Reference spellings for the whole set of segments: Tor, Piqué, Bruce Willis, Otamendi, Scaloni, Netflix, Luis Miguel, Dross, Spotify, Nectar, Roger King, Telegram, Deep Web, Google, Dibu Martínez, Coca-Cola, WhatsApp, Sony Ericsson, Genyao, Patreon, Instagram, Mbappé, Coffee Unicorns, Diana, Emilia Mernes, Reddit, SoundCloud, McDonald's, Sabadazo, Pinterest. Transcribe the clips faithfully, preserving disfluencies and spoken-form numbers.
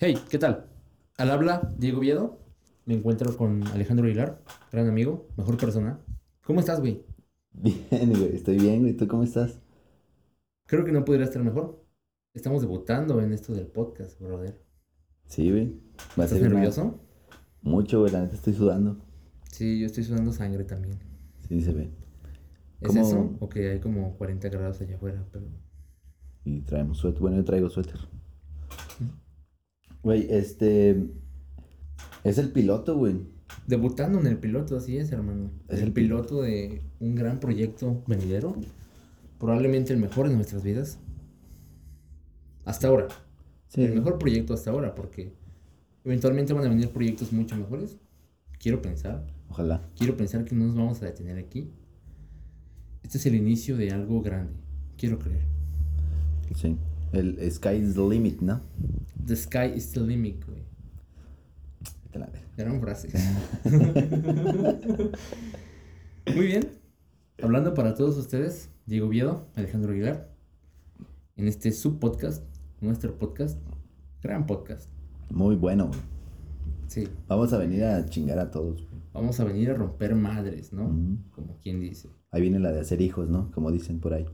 Hey, ¿qué tal? Al habla, Diego Viedo. Me encuentro con Alejandro Aguilar, gran amigo, mejor persona. ¿Cómo estás, güey? Bien, güey, estoy bien, güey. ¿Tú cómo estás? Creo que no podría estar mejor. Estamos debutando en esto del podcast, brother. Sí, güey. ¿Estás nervioso? Una... Mucho, güey, la neta estoy sudando. Sí, yo estoy sudando sangre también. Sí, se ve. ¿Es ¿Cómo... eso? O que hay como cuarenta grados allá afuera, pero... Y traemos suéter. Bueno, yo traigo suéter. Güey, este... Es el piloto, güey. Debutando en el piloto, así es, hermano. Es el piloto de un gran proyecto venidero. Probablemente el mejor en nuestras vidas. Hasta ahora. Sí. El mejor proyecto hasta ahora, porque... Eventualmente van a venir proyectos mucho mejores. Quiero pensar. Ojalá. Quiero pensar que no nos vamos a detener aquí. Este es el inicio de algo grande. Quiero creer. Sí. El sky is the limit, ¿no? The sky is the limit, güey. Eran frases. Muy bien. Hablando para todos ustedes, Diego Viedo, Alejandro Aguilar. En este subpodcast, nuestro podcast, gran podcast. Muy bueno, güey. Sí. Vamos a venir a chingar a todos, güey. Vamos a venir a romper madres, ¿no? Uh-huh. Como quien dice. Ahí viene la de hacer hijos, ¿no? Como dicen por ahí.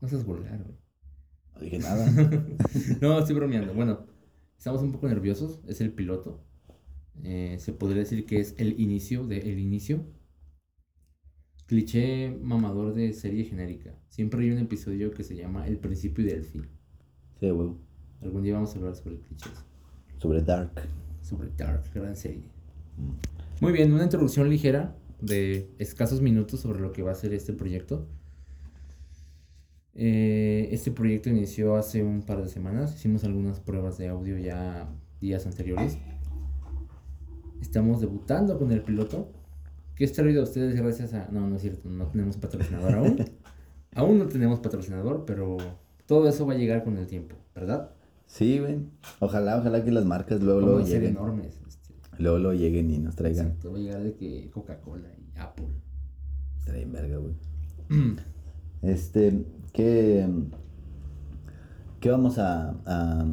No seas vulgar, güey. No dije nada. No, estoy bromeando. Bueno, estamos un poco nerviosos. Es el piloto. Eh, se podría decir que es el inicio de el inicio. Cliché mamador de serie genérica. Siempre hay un episodio que se llama El principio y del fin. Sí, huevo. Algún día vamos a hablar sobre clichés. Sobre Dark. Sobre Dark, gran serie. Mm. Muy bien, una introducción ligera de escasos minutos sobre lo que va a ser este proyecto. Eh, este proyecto inició hace un par de semanas. Hicimos algunas pruebas de audio ya días anteriores. Estamos debutando con el piloto, que es traído a ustedes gracias a... No, no es cierto, no tenemos patrocinador aún. Aún no tenemos patrocinador, pero todo eso va a llegar con el tiempo, ¿verdad? Sí, güey. Ojalá, ojalá que las marcas luego, luego lleguen. Ser enormes. Este. Luego, luego lleguen y nos traigan. Exacto, va a llegar de que Coca-Cola y Apple. Traen verga, güey. Este, ¿qué... ¿Qué vamos a... a...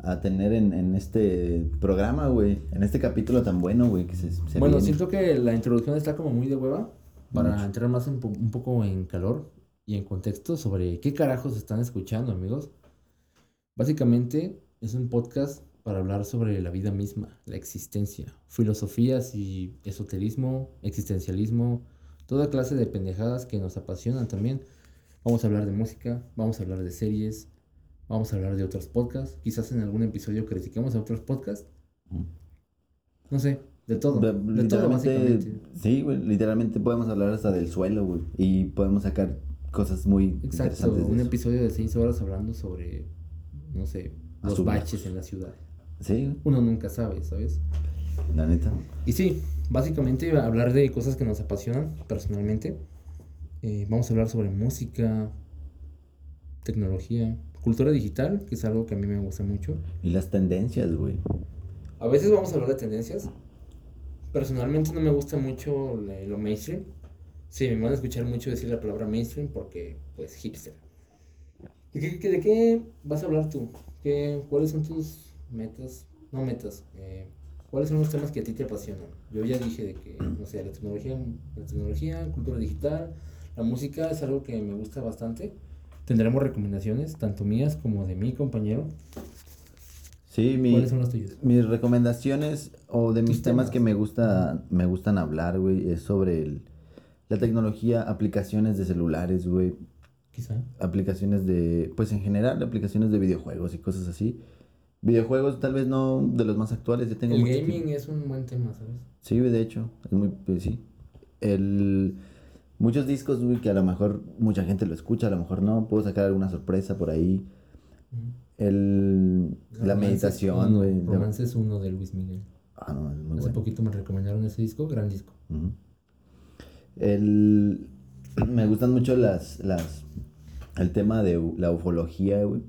a tener en, en este programa, güey? En este capítulo tan bueno, güey, que se, se Bueno, viene. Siento que la introducción está como muy de hueva para Mucho. entrar más en, un poco en calor y en contexto sobre qué carajos están escuchando, amigos. Básicamente, es un podcast para hablar sobre la vida misma, la existencia, filosofías y esoterismo, existencialismo, toda clase de pendejadas que nos apasionan también. Vamos a hablar de música, vamos a hablar de series... Vamos a hablar de otros podcasts. Quizás en algún episodio critiquemos a otros podcasts. No sé, de todo. De, de todo, básicamente. Sí, güey, literalmente podemos hablar hasta del suelo, güey. Y podemos sacar cosas muy Exacto, interesantes. Exacto, un de episodio de seis horas hablando sobre, no sé, los Azul. baches en la ciudad. Sí, güey. Uno nunca sabe, ¿sabes? La neta. Y sí, básicamente hablar de cosas que nos apasionan personalmente. Eh, vamos a hablar sobre música, tecnología... Cultura digital, que es algo que a mí me gusta mucho. Y las tendencias, güey. A veces vamos a hablar de tendencias. Personalmente no me gusta mucho lo mainstream. Sí, me van a escuchar mucho decir la palabra mainstream porque, pues, hipster. ¿De qué, de qué vas a hablar tú? ¿Qué, ¿Cuáles son tus metas? No metas. Eh, ¿Cuáles son los temas que a ti te apasionan? Yo ya dije de que, no sé, la tecnología, la tecnología, cultura digital, la música es algo que me gusta bastante. Tendremos recomendaciones, tanto mías como de mi compañero. Sí, mi, ¿cuáles son las tuyas? Mis recomendaciones o de mis temas, temas que me gusta me gustan hablar, güey, es sobre el, la tecnología, aplicaciones de celulares, güey. Quizá. Aplicaciones de, pues en general, aplicaciones de videojuegos y cosas así. Videojuegos tal vez no de los más actuales. Yo tengo el gaming tiempo. Es un buen tema, ¿sabes? Sí, de hecho, es muy, pues, sí. El... Muchos discos, güey, que a lo mejor mucha gente lo escucha, a lo mejor no. Puedo sacar alguna sorpresa por ahí. El... La, la meditación, güey. Romance es uno de Luis Miguel. Ah, no, es muy bueno. Hace poquito me recomendaron ese disco, gran disco. Uh-huh. El... Me gustan mucho las... las el tema de la ufología, güey.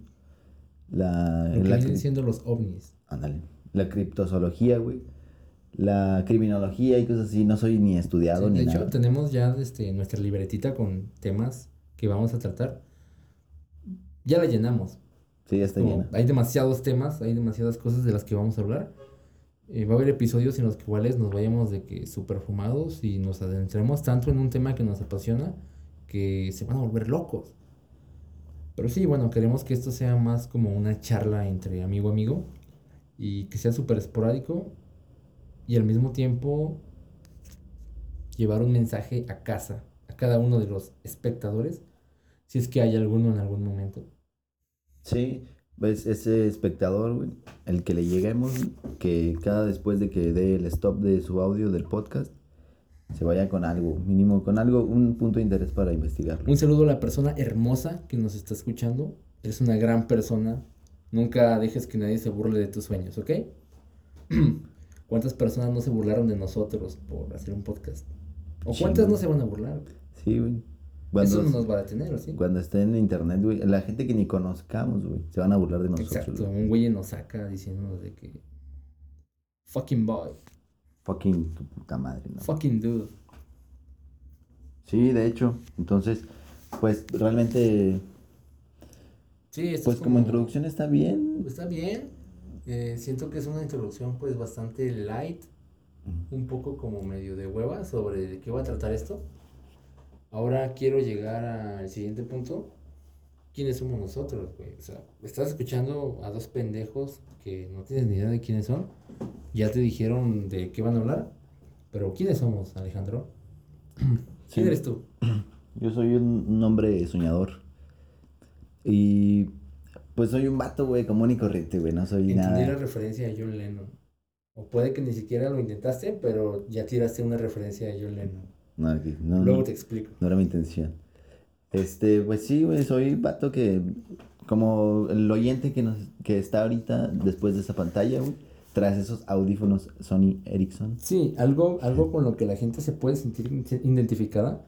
La... Lo que vienen cri... siendo los ovnis. Ándale. La criptozoología, güey. La criminología y cosas así, no soy ni estudiado sí, ni de nada. De hecho, tenemos ya este, nuestra libretita con temas que vamos a tratar. Ya la llenamos, Sí, está como, llena. Hay demasiados temas, hay demasiadas cosas de las que vamos a hablar. Eh, va a haber episodios en los cuales nos vayamos de que súper fumados y nos adentremos tanto en un tema que nos apasiona que se van a volver locos. Pero sí, bueno, queremos que esto sea más como una charla entre amigo a amigo y que sea súper esporádico y al mismo tiempo llevar un mensaje a casa, a cada uno de los espectadores, si es que hay alguno en algún momento. Sí, pues ese espectador, güey, el que le lleguemos, que cada después de que dé el stop de su audio del podcast, se vaya con algo, mínimo con algo, un punto de interés para investigarlo. Un saludo a la persona hermosa que nos está escuchando, eres una gran persona, nunca dejes que nadie se burle de tus sueños, ¿ok? ¿Cuántas personas no se burlaron de nosotros por hacer un podcast? ¿O cuántas sí, no se van a burlar? Sí, güey. Cuando, eso no nos va a detener, ¿sí? Cuando esté en internet, güey, la gente que ni conozcamos, güey, se van a burlar de nosotros. Exacto, güey. Un güey nos saca diciéndonos de que... Fucking boy. Fucking tu puta madre, ¿no? Fucking dude. Sí, de hecho, entonces, pues, realmente... Sí, esto pues es como... como introducción está bien. Está bien. Eh, siento que es una introducción, pues, bastante light. Un poco como medio de hueva sobre de qué va a tratar esto. Ahora quiero llegar al siguiente punto. ¿Quiénes somos nosotros, güey? O sea, estás escuchando a dos pendejos que no tienes ni idea de quiénes son. Ya te dijeron de qué van a hablar. Pero ¿quiénes somos, Alejandro? Sí. ¿Quién eres tú? Yo soy un, un hombre soñador. Y pues soy un vato, güey, común y corriente, güey. No soy Entendí nada. Entendí la referencia de John Lennon. O puede que ni siquiera lo intentaste, pero ya tiraste una referencia de John Lennon. No, no, luego te explico. No era mi intención. Este, pues sí, güey, soy vato que, como el oyente que nos que está ahorita después de esa pantalla, güey, tras esos audífonos Sony Ericsson. Sí, algo algo con lo que la gente se puede sentir identificada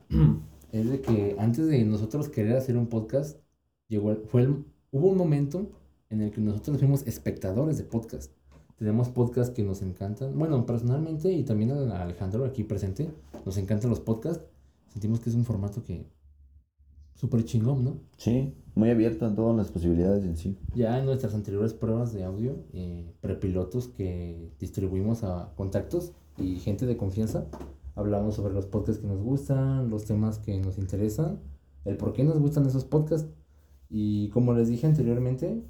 es de que antes de nosotros querer hacer un podcast, llegó fue el, hubo un momento en el que nosotros fuimos espectadores de podcast. Tenemos podcasts que nos encantan. Bueno, personalmente y también a Alejandro aquí presente, nos encantan los podcasts. Sentimos que es un formato que... súper chingón, ¿no? Sí, muy abierto a todas las posibilidades en sí. Ya en nuestras anteriores pruebas de audio, eh, prepilotos que distribuimos a contactos y gente de confianza, hablamos sobre los podcasts que nos gustan, los temas que nos interesan, el por qué nos gustan esos podcasts. Y como les dije anteriormente...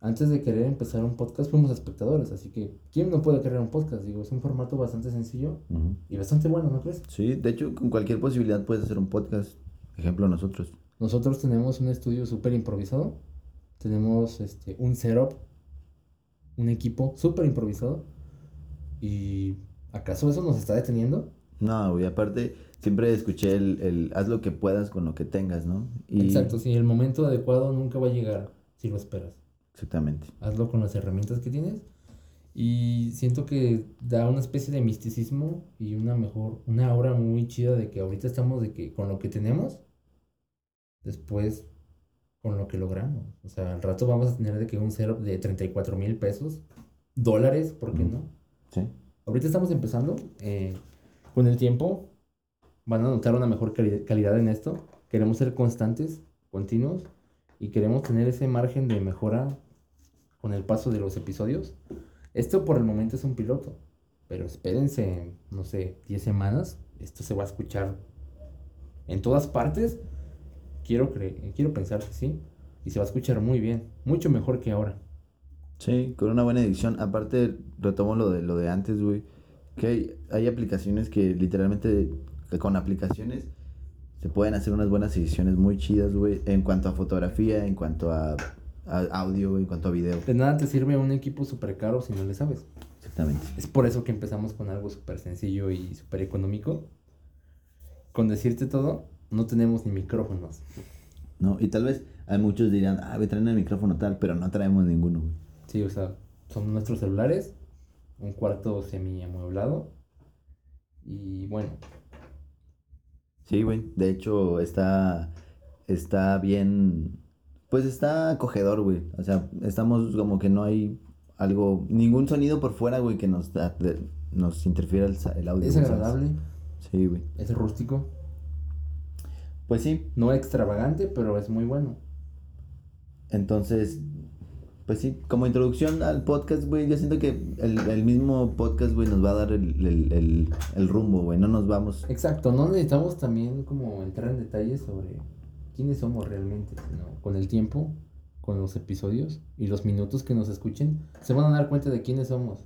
antes de querer empezar un podcast fuimos espectadores, así que ¿quién no puede crear un podcast? Digo, es un formato bastante sencillo uh-huh. y bastante bueno, ¿no crees? Sí, de hecho, con cualquier posibilidad puedes hacer un podcast. Ejemplo, nosotros. Nosotros tenemos un estudio súper improvisado, tenemos este, un setup, un equipo súper improvisado. ¿Y acaso eso nos está deteniendo? No, güey, aparte siempre escuché el, el haz lo que puedas con lo que tengas, ¿no? Y... exacto, sí, el momento adecuado nunca va a llegar si lo esperas. Exactamente. Hazlo con las herramientas que tienes. Y siento que da una especie de misticismo y una mejor, una aura muy chida de que ahorita estamos de que con lo que tenemos, después con lo que logramos. O sea, al rato vamos a tener de que un setup de treinta y cuatro mil pesos, dólares, ¿por qué mm. no? Sí. Ahorita estamos empezando. Eh, con el tiempo van a notar una mejor cali- calidad en esto. Queremos ser constantes, continuos. Y queremos tener ese margen de mejora con el paso de los episodios. Esto por el momento es un piloto. Pero espérense, no sé, diez semanas. Esto se va a escuchar en todas partes. Quiero cre- quiero pensar que sí. Y se va a escuchar muy bien. Mucho mejor que ahora. Sí, con una buena edición. Aparte, retomo lo de, lo de antes, güey. Que hay, hay aplicaciones que literalmente, con aplicaciones... se pueden hacer unas buenas ediciones muy chidas, güey, en cuanto a fotografía, en cuanto a, a audio, güey, en cuanto a video. De nada te sirve un equipo súper caro si no le sabes. Exactamente. Es por eso que empezamos con algo súper sencillo y súper económico. Con decirte todo, no tenemos ni micrófonos. No, y tal vez hay muchos dirán, ah, me traen el micrófono tal, pero no traemos ninguno, güey. Sí, o sea, son nuestros celulares, un cuarto semi-amueblado, y bueno... sí, güey, de hecho está, está bien, pues está acogedor, güey, o sea, estamos como que no hay algo, ningún sonido por fuera, güey, que nos da, de, nos interfiera el, el audio. Es agradable. ¿Sabes? Sí, güey. Es rústico. Pues sí. No extravagante, pero es muy bueno. Entonces, pues sí, como introducción al podcast, güey, yo siento que el, el mismo podcast, güey, nos va a dar el, el, el, el rumbo, güey, no nos vamos. Exacto, no necesitamos también como entrar en detalles sobre quiénes somos realmente, sino con el tiempo, con los episodios y los minutos que nos escuchen, se van a dar cuenta de quiénes somos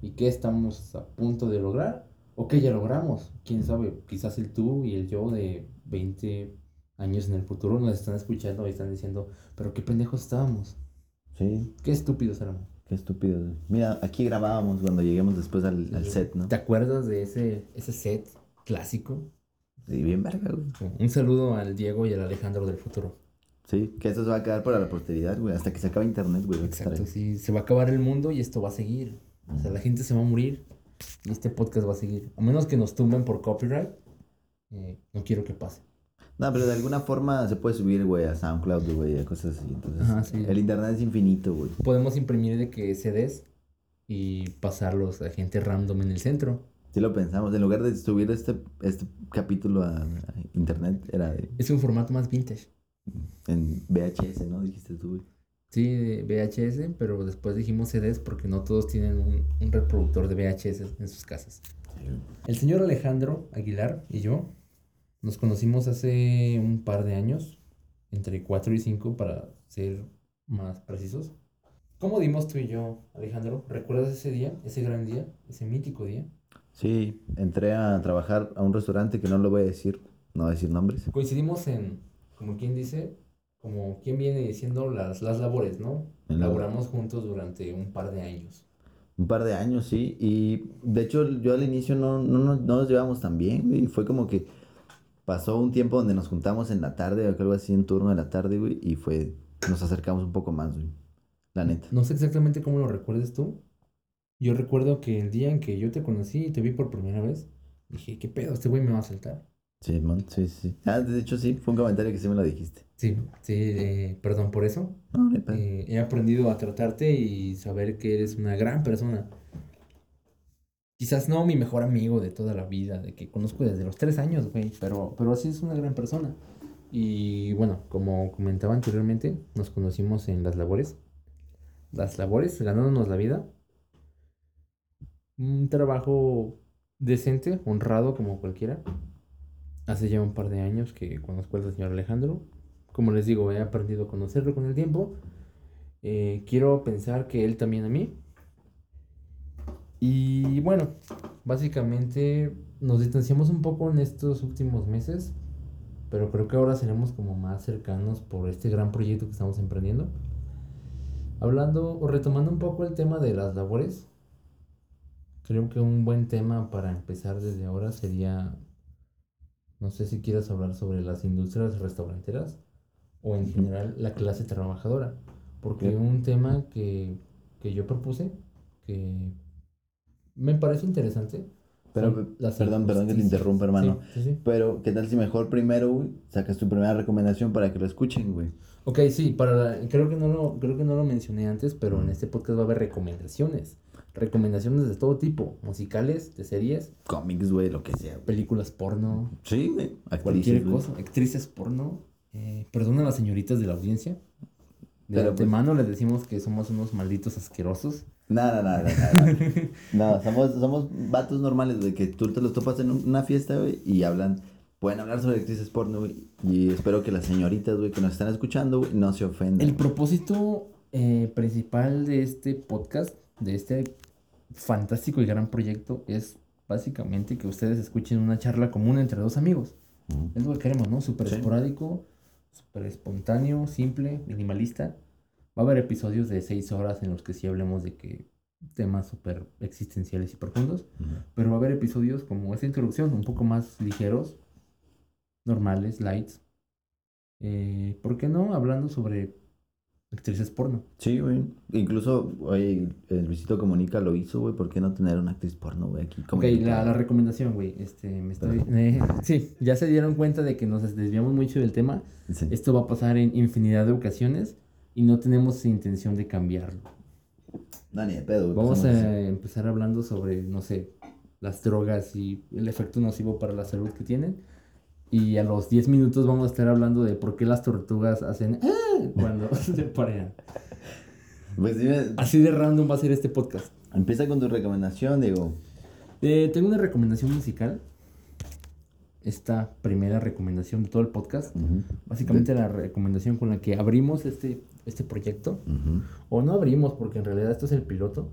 y qué estamos a punto de lograr o qué ya logramos. Quién sabe, quizás el tú y el yo de veinte años en el futuro nos están escuchando y están diciendo, pero qué pendejos estábamos. Sí. Qué estúpidos éramos. Qué estúpidos. Mira, aquí grabábamos cuando lleguemos después al, al set, ¿no? ¿Te acuerdas de ese, ese set clásico? Sí, bien verga, güey. Un saludo al Diego y al Alejandro del futuro. Sí, que eso se va a quedar para la posteridad, güey. Hasta que se acabe internet, güey. Exacto, sí. Se va a acabar el mundo y esto va a seguir. O sea, la gente se va a morir y este podcast va a seguir. A menos que nos tumben por copyright. Eh, no quiero que pase. No, pero de alguna forma se puede subir, güey, a SoundCloud, güey, a cosas así. Entonces, ajá, sí. El internet es infinito, güey. Podemos imprimir de que C Ds y pasarlos a gente random en el centro. Sí lo pensamos. En lugar de subir este, este capítulo a, a internet, era de... Es un formato más vintage. En V H S, ¿no? Dijiste tú, güey. Sí, V H S, pero después dijimos C Ds porque no todos tienen un, un reproductor de V H S en sus casas. Sí. El señor Alejandro Aguilar y yo... Nos conocimos hace un par de años, entre cuatro y cinco para ser más precisos. ¿Cómo dimos tú y yo, Alejandro? ¿Recuerdas ese día, ese gran día, ese mítico día? Sí, entré a trabajar a un restaurante que no lo voy a decir, no voy a decir nombres. Coincidimos en, como quien dice, como quien viene diciendo las, las labores, ¿no? Laboramos juntos durante un par de años. Un par de años, sí, y de hecho yo al inicio no, no, no nos llevamos tan bien, y fue como que... Pasó un tiempo donde nos juntamos en la tarde, o algo así, en turno de la tarde, güey, y fue, nos acercamos un poco más, güey, la neta. No sé exactamente cómo lo recuerdas tú. Yo recuerdo que el día en que yo te conocí y te vi por primera vez, dije, ¿qué pedo? Este güey me va a saltar. Sí, man, sí, sí. Ah, de hecho sí, fue un comentario que sí me lo dijiste. Sí, sí, eh, perdón por eso. No, no, no. Eh, he aprendido a tratarte y saber que eres una gran persona. Quizás no mi mejor amigo de toda la vida, de que conozco desde los tres años, güey, pero, pero así es una gran persona. Y bueno, como comentaba anteriormente, nos conocimos en las labores. Las labores, ganándonos la vida. Un trabajo decente, honrado como cualquiera. Hace ya un par de años que conozco al señor Alejandro. Como les digo, he aprendido a conocerlo con el tiempo. Eh, quiero pensar que él también a mí. Y bueno, básicamente nos distanciamos un poco en estos últimos meses, pero creo que ahora seremos como más cercanos por este gran proyecto que estamos emprendiendo. Hablando o retomando un poco el tema de las labores, creo que un buen tema para empezar desde ahora sería, no sé si quieras hablar sobre las industrias restauranteras o en general la clase trabajadora, porque un tema que, que yo propuse, que... Me parece interesante. Pero, perdón, perdón que te interrumpa, hermano. Sí, sí, sí. Pero, ¿qué tal si mejor primero, güey, sacas tu primera recomendación para que lo escuchen, güey? Ok, sí, para la, creo que no lo, creo que no lo mencioné antes, pero en este podcast va a haber recomendaciones. Recomendaciones de todo tipo, musicales, de series. Cómics, güey, lo que sea. Güey. Películas porno. Sí, güey. Actrices, cualquier cosa. Güey. Actrices porno. Eh, perdón a las señoritas de la audiencia. De antemano pues, les decimos que somos unos malditos asquerosos. No, no, no, no, no, no somos, somos vatos normales, güey, que tú te los topas en una fiesta, güey, y hablan, pueden hablar sobre actrices porno, güey, y espero que las señoritas, güey, que nos están escuchando, güey, no se ofendan. El propósito eh, principal de este podcast, de este fantástico y gran proyecto, es básicamente que ustedes escuchen una charla común entre dos amigos, mm. es lo que queremos, ¿no? Súper sí. Esporádico, súper espontáneo, simple, minimalista. Va a haber episodios de seis horas en los que sí hablemos de que temas súper existenciales y profundos. Uh-huh. Pero va a haber episodios como esta introducción, un poco más ligeros, normales, lights. Eh, ¿Por qué no? Hablando sobre actrices porno. Sí, güey. Incluso, oye, Luisito Comunica lo hizo, güey. ¿Por qué no tener una actriz porno, güey? Aquí, ok, la, la recomendación, güey. Este, me estoy... eh, sí, ya se dieron cuenta de que nos desviamos mucho del tema. Sí. Esto va a pasar en infinidad de ocasiones. Y no tenemos intención de cambiarlo. No, ni de pedo. Vamos a así. Empezar hablando sobre, no sé, las drogas y el efecto nocivo para la salud que tienen. Y a los diez minutos vamos a estar hablando de por qué las tortugas hacen ¡ah! Cuando se parean. Pues dime, así de random va a ser este podcast. Empieza con tu recomendación, Diego. Eh, tengo una recomendación musical. Esta primera recomendación de todo el podcast. Uh-huh. Básicamente de... la recomendación con la que abrimos este, este proyecto. Uh-huh. O no abrimos, porque en realidad esto es el piloto.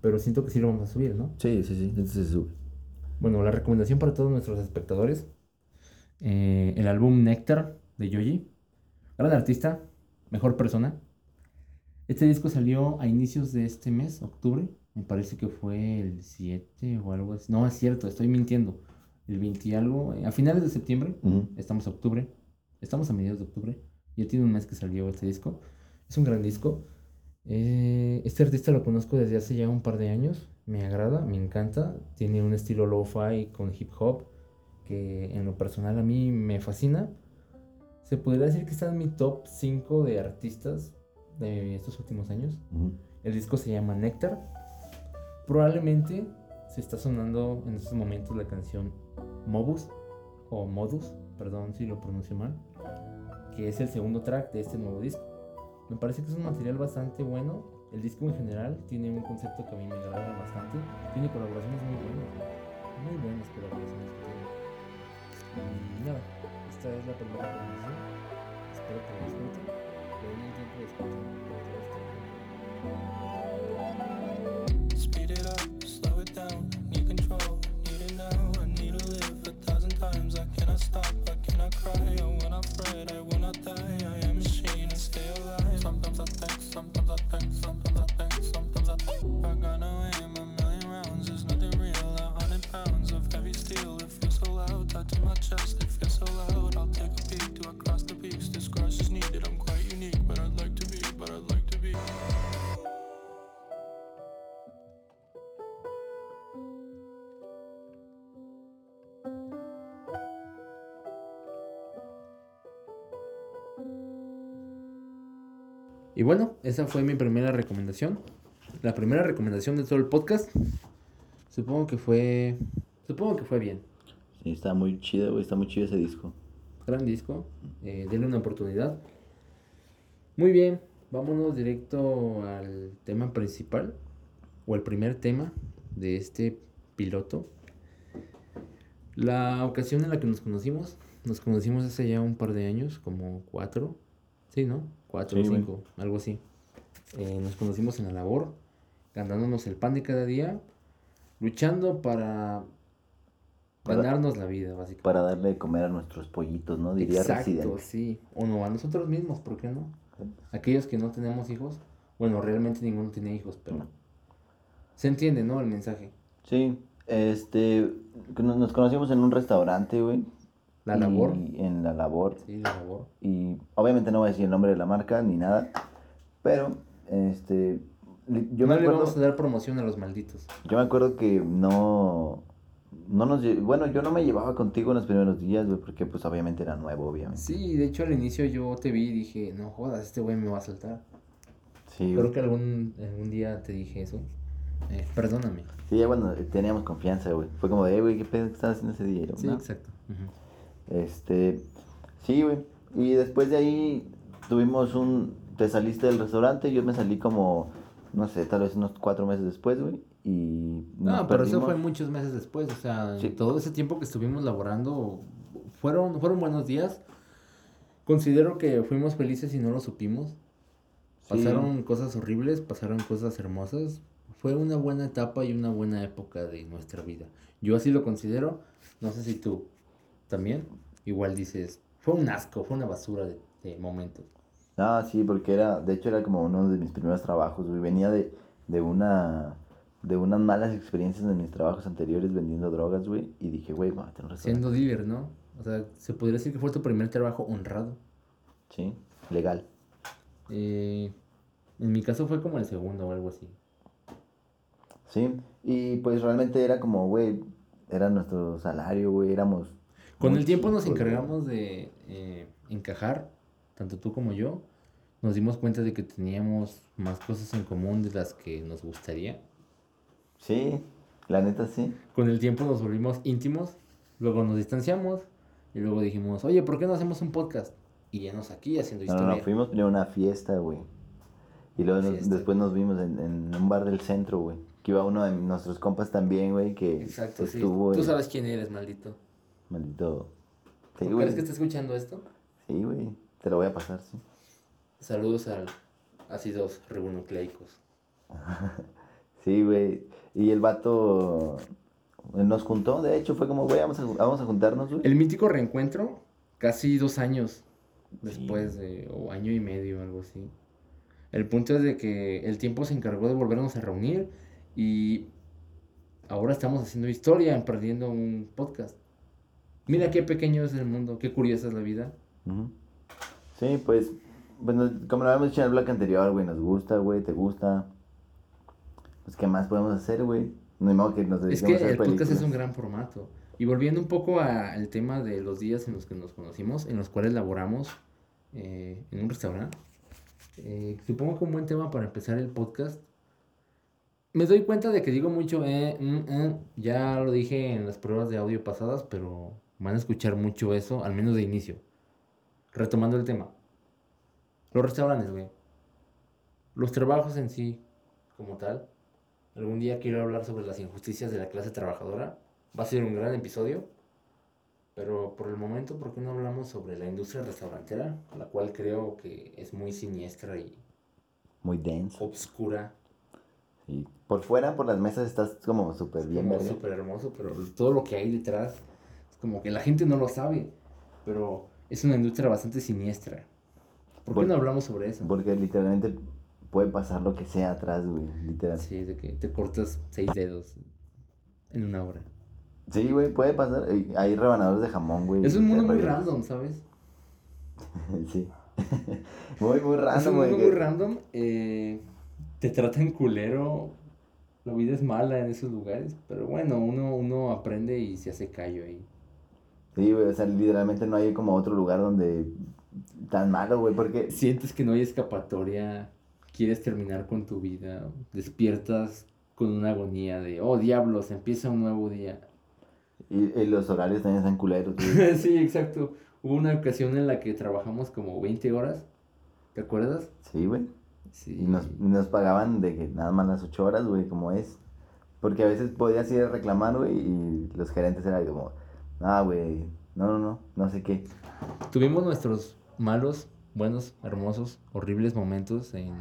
Pero siento que sí lo vamos a subir, ¿no? Sí, sí, sí. Entonces se sube. Bueno, la recomendación para todos nuestros espectadores. Eh, el álbum Nectar de Joji. Gran artista, mejor persona. Este disco salió a inicios de este mes, octubre. Me parece que fue el siete o algo así. No, es cierto, estoy mintiendo. El veinte y algo, a finales de septiembre. Uh-huh. Estamos a octubre. Estamos a mediados de octubre. Ya tiene un mes que salió este disco. Es un gran disco. Eh, este artista lo conozco desde hace ya un par de años. Me agrada, me encanta. Tiene un estilo lo-fi con hip hop que en lo personal a mí me fascina. Se podría decir que está en mi top cinco de artistas de estos últimos años. Uh-huh. El disco se llama Nectar. Probablemente se está sonando en estos momentos la canción Modus, o Modus, perdón si lo pronuncio mal, que es el segundo track de este nuevo disco. Me parece que es un material bastante bueno. El disco en general tiene un concepto que a mí me agrada bastante. Tiene colaboraciones muy buenas, muy buenas colaboraciones que tiene. Y nada, esta es la primera canción. Espero que lo disfruten. Le den el tiempo de escuchar. Speed it up, slow it down, need control, need it now. I need to live a thousand times. I cannot stop, I cannot cry. I will not fret, I will not die. I am a machine, I stay alive. Sometimes I think, sometimes I think, sometimes I think, sometimes I think. I got no aim, a million rounds, there's nothing real. A hundred pounds of heavy steel. If I do my chest, it feels so loud. I'll take a peek, do I cross the peaks? This cross is needed, I'm quite unique. But I'd like to be, but I'd like to be. Y bueno, esa fue mi primera recomendación. La primera recomendación de todo el podcast. Supongo que fue... Supongo que fue bien. Está muy chido, güey. Está muy chido ese disco. Gran disco. Eh, denle una oportunidad. Muy bien. Vámonos directo al tema principal. O el primer tema de este piloto. La ocasión en la que nos conocimos. Nos conocimos hace ya un par de años. Como cuatro. Sí, ¿no? Cuatro o sí, cinco. Güey. Algo así. Eh, nos conocimos en la labor. Ganándonos el pan de cada día. Luchando para... Para ganarnos la vida, básicamente. Para darle de comer a nuestros pollitos, ¿no? Diría Residente. Exacto, sí. O no, a nosotros mismos, ¿por qué no? Aquellos que no tenemos hijos. Bueno, realmente ninguno tiene hijos, pero... No. Se entiende, ¿no? El mensaje. Sí. Este... Nos, nos conocimos en un restaurante, güey. La Labor. Y en La Labor. Sí, La Labor. Y obviamente no voy a decir el nombre de la marca ni nada. Pero, este... Yo no me acuerdo, le vamos a dar promoción a los malditos. Yo me acuerdo que no... No nos, bueno, yo no me llevaba contigo en los primeros días, güey, porque pues obviamente era nuevo, obviamente. Sí, de hecho al inicio yo te vi y dije, no jodas, este güey me va a saltar. Sí. Creo que algún, algún día te dije eso. Eh, perdóname. Sí, bueno, teníamos confianza, güey. Fue como de, güey, ¿qué pedo que estabas haciendo ese día? Sí, ¿no? Exacto. Uh-huh. Este, sí, güey. Y después de ahí tuvimos un, te saliste del restaurante, yo me salí como, no sé, tal vez unos cuatro meses después, güey. Y no, pero perdimos. Eso fue muchos meses después, o sea, sí. Todo ese tiempo que estuvimos laborando fueron, fueron buenos días. Considero que fuimos felices y no lo supimos. Sí. Pasaron cosas horribles, pasaron cosas hermosas. Fue una buena etapa y una buena época de nuestra vida. Yo así lo considero, no sé si tú también. Igual dices, fue un asco, fue una basura de, de momentos. Ah, sí, porque era, de hecho era como uno de mis primeros trabajos, güey. Venía de, de una... De unas malas experiencias de mis trabajos anteriores vendiendo drogas, güey. Y dije, güey, vamos a tener razón. Siendo dealer, ¿no? O sea, se podría decir que fue tu primer trabajo honrado. Sí, legal. Eh, en mi caso fue como el segundo o algo así. Sí, y pues realmente era como, güey, era nuestro salario, güey, éramos... Con el tiempo nos encargamos de eh, encajar, tanto tú como yo. Nos dimos cuenta de que teníamos más cosas en común de las que nos gustaría. Sí, la neta sí. Con el tiempo nos volvimos íntimos, luego nos distanciamos Y luego dijimos, oye, ¿por qué no hacemos un podcast? Y llenos aquí haciendo historia. No, no, no, fuimos primero a una fiesta, güey. Y luego nos, después nos vimos en, en un bar del centro, güey. Que iba uno de nuestros compas también, güey, que Exacto, estuvo... Sí. Tú sabes quién eres, maldito. Maldito. Sí, ¿crees que está escuchando esto? Sí, güey. Te lo voy a pasar, sí. Saludos a ácidos ribonucleicos. Sí, güey. Y el vato nos juntó, de hecho, fue como, güey, vamos a, vamos a juntarnos, güey. El mítico reencuentro, casi dos años después, sí. de, o año y medio, algo así. El punto es de que el tiempo se encargó de volvernos a reunir y ahora estamos haciendo historia, emprendiendo un podcast. Mira qué pequeño es el mundo, qué curiosa es la vida. Uh-huh. Sí, pues, bueno, como lo habíamos dicho en el blog anterior, güey, nos gusta, güey, te gusta. Pues, ¿qué más podemos hacer, güey? No hay modo que nos dediquemos a hacer películas. Es que el podcast es un gran formato. Y volviendo un poco al tema de los días en los que nos conocimos, en los cuales laboramos eh, en un restaurante, eh, supongo que un buen tema para empezar el podcast. Me doy cuenta de que digo mucho, eh, mm, mm, ya lo dije en las pruebas de audio pasadas, pero van a escuchar mucho eso, al menos de inicio. Retomando el tema. Los restaurantes, güey. Los trabajos en sí, como tal. Algún día quiero hablar sobre las injusticias de la clase trabajadora. Va a ser un gran episodio. Pero por el momento, ¿por qué no hablamos sobre la industria restaurantera? La cual creo que es muy siniestra y... muy densa. Obscura. Sí. Por fuera, por las mesas, estás como súper bien. Como súper hermoso, pero todo lo que hay detrás... es como que la gente no lo sabe. Pero... es una industria bastante siniestra. ¿Por qué porque, no hablamos sobre eso? Porque literalmente puede pasar lo que sea atrás, güey. Literal. Sí, de que te cortas seis dedos en una hora. Sí, güey, puede pasar. Hay rebanadores de jamón, güey. Es un mundo muy rebanadores. Random, ¿sabes? Sí. Muy, muy random, güey. Es un mundo muy random. Eh, te tratan culero. La vida es mala en esos lugares. Pero bueno, uno, uno aprende y se hace callo ahí. Sí, güey, o sea, literalmente no hay como otro lugar donde tan malo, güey, porque... sientes que no hay escapatoria, quieres terminar con tu vida, despiertas con una agonía de, oh, diablos, empieza un nuevo día. Y, y los horarios también están culeros, güey. Sí, exacto. Hubo una ocasión en la que trabajamos como veinte horas, ¿te acuerdas? Sí, güey. Sí. Y nos, nos pagaban de que nada más las ocho horas, güey, como es. Porque a veces podías ir a reclamar, güey, y los gerentes eran como... ah, güey, no, no, no, no sé qué. Tuvimos nuestros malos, buenos, hermosos, horribles momentos en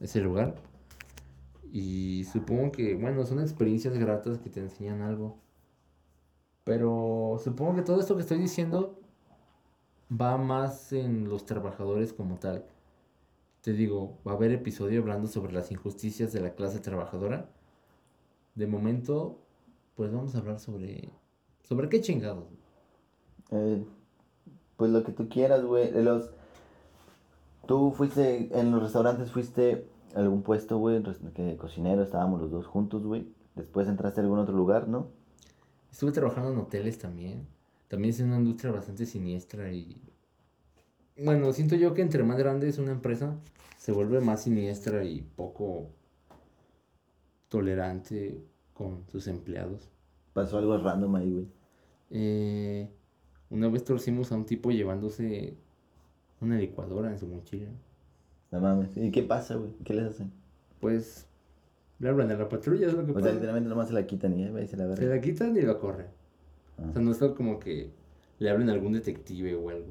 ese lugar. Y supongo que, bueno, son experiencias gratas que te enseñan algo. Pero supongo que todo esto que estoy diciendo va más en los trabajadores como tal. Te digo, va a haber episodio hablando sobre las injusticias de la clase trabajadora. De momento, pues vamos a hablar sobre... ¿sobre qué chingados? Eh, pues lo que tú quieras, güey. Los... tú fuiste, en los restaurantes fuiste a algún puesto, güey, que cocinero, estábamos los dos juntos, güey. Después entraste a algún otro lugar, ¿no? Estuve trabajando en hoteles también. También es una industria bastante siniestra y... bueno, siento yo que entre más grande es una empresa, se vuelve más siniestra y poco tolerante con sus empleados. Pasó algo random ahí, güey. Eh, una vez torcimos a un tipo llevándose una licuadora en su mochila. No mames. ¿Y qué pasa, güey? ¿Qué les hacen? Pues, le hablan a la patrulla, es lo que o pasa. O sea, literalmente nomás se la quitan y, ¿eh? Y se la agarran. Se la quitan y la corren. Ah. O sea, no es como que le hablen a algún detective o algo.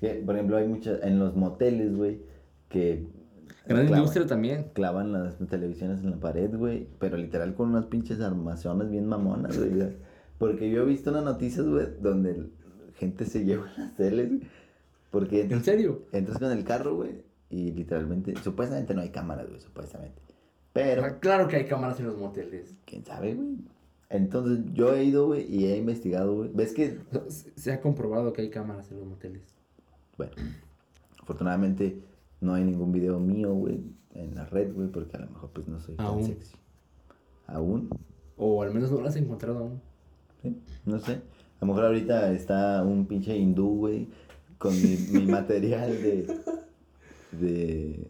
Sí, por ejemplo, hay muchas, en los moteles, güey, que... gran clavan, industria también. Clavan las televisiones en la pared, güey. Pero literal con unas pinches armazones bien mamonas, güey. Porque yo he visto unas noticias, güey, donde gente se lleva las teles, güey. Porque entras, ¿en serio? Entras con el carro, güey, y literalmente... supuestamente no hay cámaras, güey, supuestamente. Pero... ah, claro que hay cámaras en los moteles. ¿Quién sabe, güey? Entonces yo he ido, güey, y he investigado, güey. ¿Ves que...? Se ha comprobado que hay cámaras en los moteles. Bueno, afortunadamente... no hay ningún video mío, güey, en la red, güey, porque a lo mejor, pues, no soy ¿aún? Tan sexy. ¿Aún? O al menos no lo has encontrado aún. Sí, no sé. A lo mejor ahorita está un pinche hindú, güey, con mi, mi material de... de...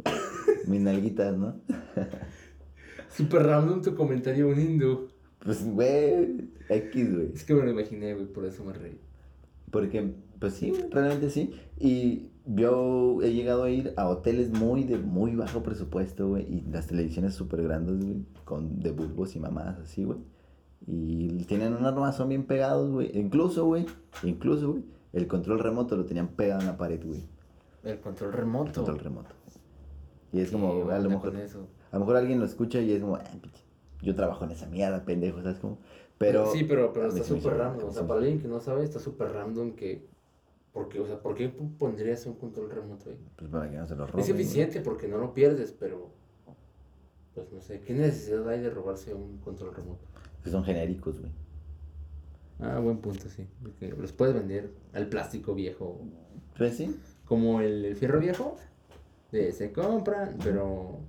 mis nalguitas, ¿no? Super random tu comentario, un hindú. Pues, güey, X, güey. Es que me lo imaginé, güey, por eso me reí. Porque, pues sí, realmente sí. Y yo he llegado a ir a hoteles muy de muy bajo presupuesto, güey. Y las televisiones súper grandes, güey. Con de bulbos y mamadas así, güey. Y tienen una armazón bien pegados, güey. Incluso, güey. Incluso, güey. El control remoto lo tenían pegado en la pared, güey. El control remoto. El control remoto. Y es como, güey, a lo mejor. A lo mejor alguien lo escucha y es como, eh, yo trabajo en esa mierda, pendejo, ¿sabes? Como, pero. Sí, pero, pero está súper random. O sea, para alguien que no sabe, está súper random que. Porque, o sea, ¿por qué pondrías un control remoto ahí? Pues para que no se lo roben. Es eficiente porque no lo pierdes, pero. Pues no sé, ¿qué necesidad hay de robarse un control remoto? Que son genéricos, güey. Ah, buen punto, sí. Porque los puedes vender al plástico viejo. Pues sí. Como el, el fierro viejo. De, se compran, pero.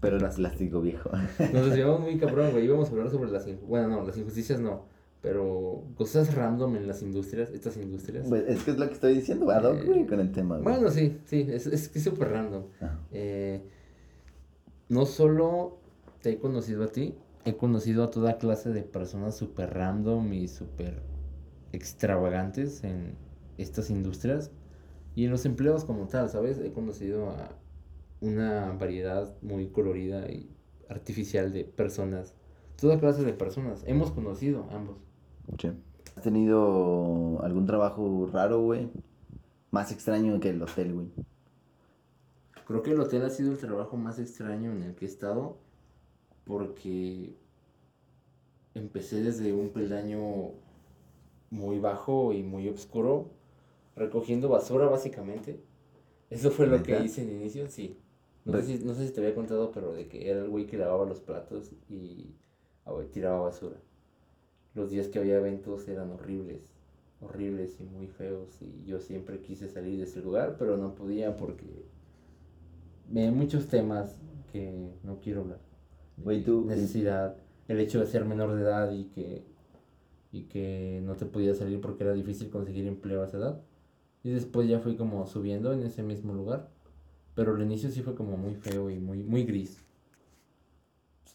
Pero el plástico viejo. Nos llevamos muy cabrón, güey. Íbamos a hablar sobre las. Bueno, no, las injusticias no. Pero cosas random en las industrias, estas industrias. Pues es que es lo que estoy diciendo, ad hoc, güey, eh, con el tema, güey. Bueno, sí, sí. Es es súper es random. Ah. Eh, no solo te he conocido a ti, he conocido a toda clase de personas súper random y súper extravagantes en estas industrias. Y en los empleos como tal, ¿sabes? He conocido a una variedad muy colorida y artificial de personas. Toda clase de personas. Hemos conocido ambos. Sí. ¿Has tenido algún trabajo raro, güey? Más extraño que el hotel, güey. Creo que el hotel ha sido el trabajo más extraño en el que he estado. Porque empecé desde un peldaño muy bajo y muy oscuro. Recogiendo basura, básicamente. Eso fue lo ¿Meta? que hice en el inicio, sí. No, Re- sé si, no sé si te había contado, pero de que era el güey que lavaba los platos y a ver, tiraba basura. Los días que había eventos eran horribles, horribles y muy feos. Y yo siempre quise salir de ese lugar, pero no podía porque me hay muchos temas que no quiero hablar. Güey, tú, necesidad, el hecho de ser menor de edad y que, y que no te podía salir porque era difícil conseguir empleo a esa edad. Y después ya fui como subiendo en ese mismo lugar. Pero el inicio sí fue como muy feo y muy, muy gris.